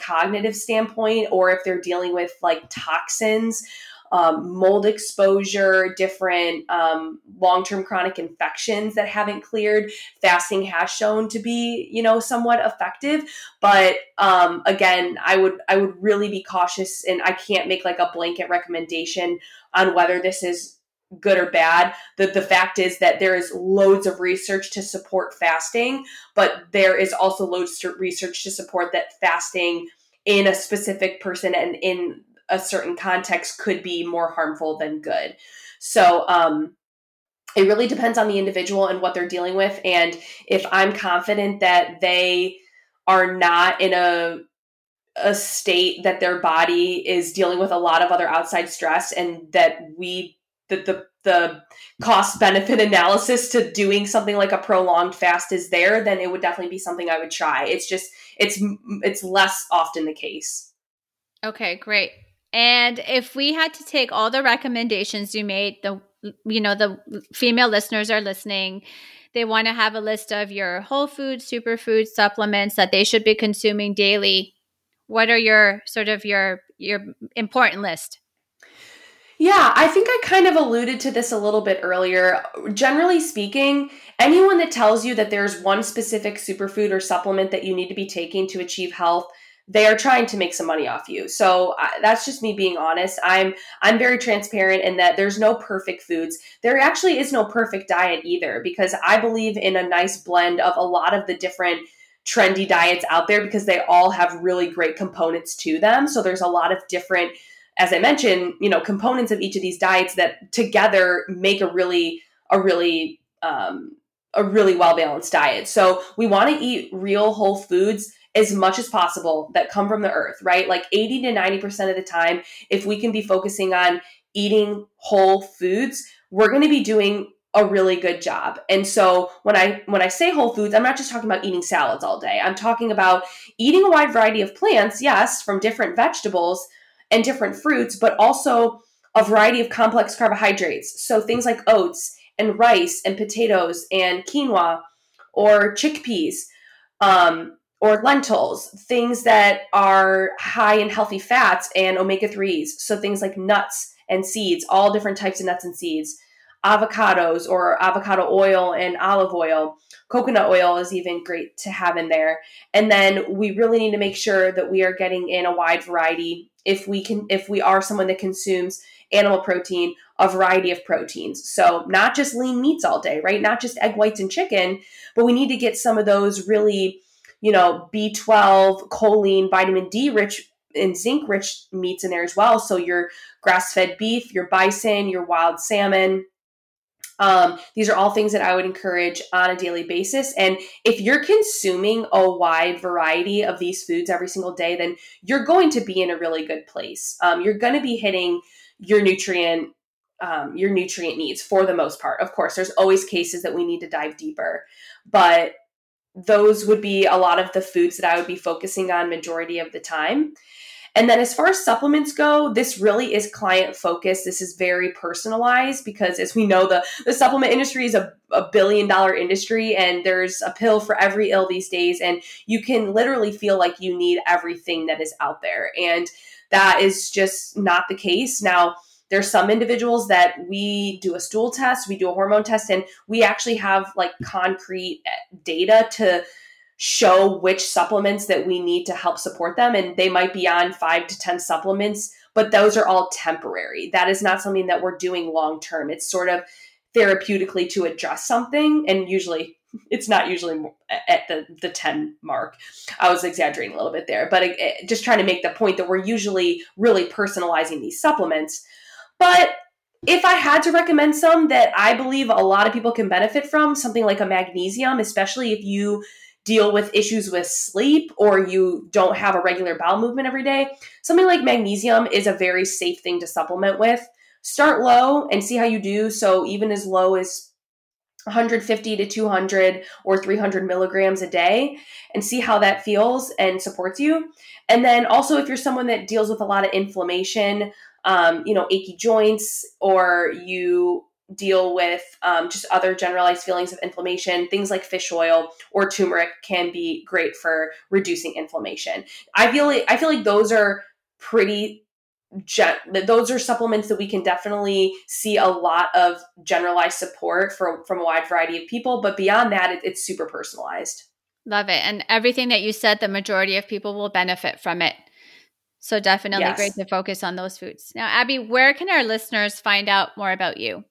cognitive standpoint, or if they're dealing with like toxins, mold exposure, different long-term chronic infections that haven't cleared. Fasting has shown to be, you know, somewhat effective. But again, I would really be cautious, and I can't make like a blanket recommendation on whether this is good or bad. The fact is that there is loads of research to support fasting, but there is also loads of research to support that fasting in a specific person and in a certain context could be more harmful than good. So, it really depends on the individual and what they're dealing with. And if I'm confident that they are not in a state that their body is dealing with a lot of other outside stress, and that the cost benefit analysis to doing something like a prolonged fast is there, then it would definitely be something I would try. It's just, it's less often the case. Okay, great. And if we had to take all the recommendations you made, the female listeners are listening, they want to have a list of your whole food, superfood supplements that they should be consuming daily. What are your sort of your important list? Yeah, I think I kind of alluded to this a little bit earlier. Generally speaking, anyone that tells you that there's one specific superfood or supplement that you need to be taking to achieve health, they are trying to make some money off you. So that's just me being honest. I'm very transparent in that there's no perfect foods. There actually is no perfect diet either, because I believe in a nice blend of a lot of the different trendy diets out there, because they all have really great components to them. So there's a lot of different, as I mentioned, you know, components of each of these diets that together make a really well-balanced diet. So we want to eat real whole foods as much as possible that come from the earth, right? Like 80 to 90% of the time, if we can be focusing on eating whole foods, we're going to be doing a really good job. And so when I say whole foods, I'm not just talking about eating salads all day. I'm talking about eating a wide variety of plants, yes, from different vegetables and different fruits, but also a variety of complex carbohydrates. So things like oats and rice and potatoes and quinoa or chickpeas, or lentils, things that are high in healthy fats and omega-3s. So things like nuts and seeds, all different types of nuts and seeds, avocados or avocado oil and olive oil, coconut oil is even great to have in there. And then we really need to make sure that we are getting in a wide variety. If we are someone that consumes animal protein, a variety of proteins. So not just lean meats all day, right? Not just egg whites and chicken, but we need to get some of those really, you know, B12, choline, vitamin D rich and zinc rich meats in there as well. So your grass-fed beef, your bison, your wild salmon. These are all things that I would encourage on a daily basis. And if you're consuming a wide variety of these foods every single day, then you're going to be in a really good place. You're going to be hitting your nutrient needs for the most part. Of course, there's always cases that we need to dive deeper, but those would be a lot of the foods that I would be focusing on majority of the time. And then as far as supplements go, this really is client focused. This is very personalized because, as we know, the supplement industry is a billion-dollar industry, and there's a pill for every ill these days. And you can literally feel like you need everything that is out there. And that is just not the case. Now, there's some individuals that we do a stool test, we do a hormone test, and we actually have like concrete data to show which supplements that we need to help support them. And they might be on 5 to 10 supplements but those are all temporary. That is not something that we're doing long-term. It's sort of therapeutically to address something. And usually it's not usually at the 10 mark. I was exaggerating a little bit there, but just trying to make the point that we're usually really personalizing these supplements. But if I had to recommend some that I believe a lot of people can benefit from, something like a magnesium, especially if you deal with issues with sleep or you don't have a regular bowel movement every day, something like magnesium is a very safe thing to supplement with. Start low and see how you do. So even as low as 150 to 200 or 300 milligrams a day and see how that feels and supports you. And then also if you're someone that deals with a lot of inflammation, achy joints, or you deal with just other generalized feelings of inflammation, things like fish oil or turmeric can be great for reducing inflammation. I feel like those are those are supplements that we can definitely see a lot of generalized support from a wide variety of people. But beyond that, it's super personalized. Love it. And everything that you said, the majority of people will benefit from it. So definitely yes. Great to focus on those foods. Now, Abby, where can our listeners find out more about you?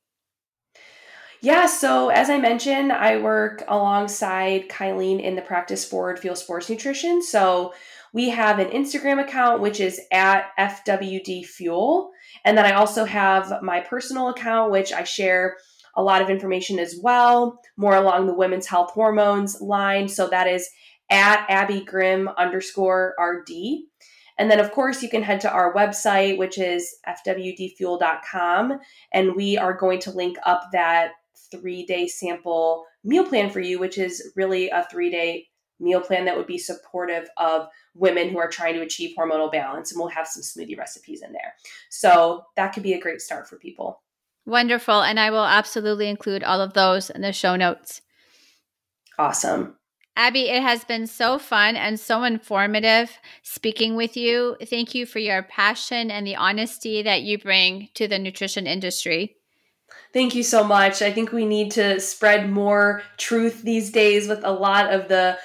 Yeah, so as I mentioned, I work alongside Kylene in the practice Forward Fuel Sports Nutrition. So we have an Instagram account, which is @FWDFuel. And then I also have my personal account, which I share a lot of information as well, more along the women's health hormones line. So that is @AbbyGrimm_RD. And then, of course, you can head to our website, which is fwdfuel.com. And we are going to link up that 3-day sample meal plan for you, which is really a 3-day meal plan that would be supportive of women who are trying to achieve hormonal balance. And we'll have some smoothie recipes in there. So that could be a great start for people. Wonderful. And I will absolutely include all of those in the show notes. Awesome. Abby, it has been so fun and so informative speaking with you. Thank you for your passion and the honesty that you bring to the nutrition industry. Thank you so much. I think we need to spread more truth these days with a lot of the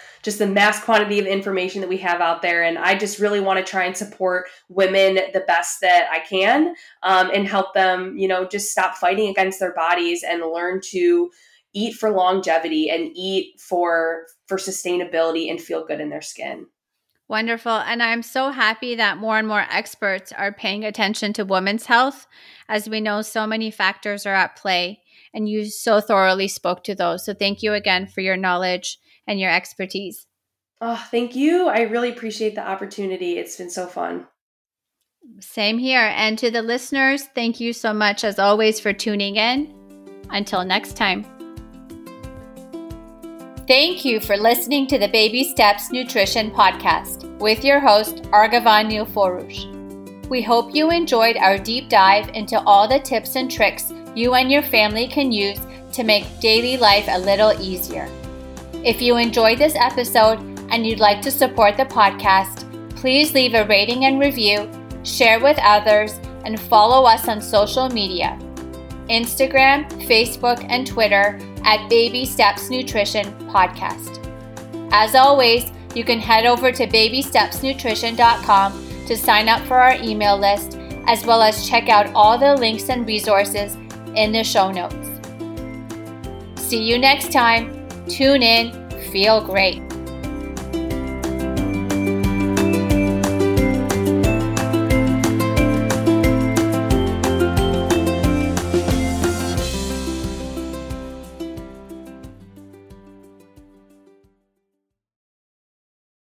mass quantity of information that we have out there. And I just really want to try and support women the best that I can and help them, just stop fighting against their bodies and learn to eat for longevity and eat for sustainability and feel good in their skin. Wonderful. And I'm so happy that more and more experts are paying attention to women's health. As we know, so many factors are at play, and you so thoroughly spoke to those. So thank you again for your knowledge and your expertise. Oh, thank you. I really appreciate the opportunity. It's been so fun. Same here. And to the listeners, thank you so much as always for tuning in. Until next time. Thank you for listening to the Baby Steps Nutrition Podcast with your host, Arghavan Neelforouz. We hope you enjoyed our deep dive into all the tips and tricks you and your family can use to make daily life a little easier. If you enjoyed this episode and you'd like to support the podcast, please leave a rating and review, share with others, and follow us on social media, Instagram, Facebook, and Twitter at Baby Steps Nutrition Podcast. As always, you can head over to babystepsnutrition.com to sign up for our email list, as well as check out all the links and resources in the show notes. See you next time. Tune in, feel great.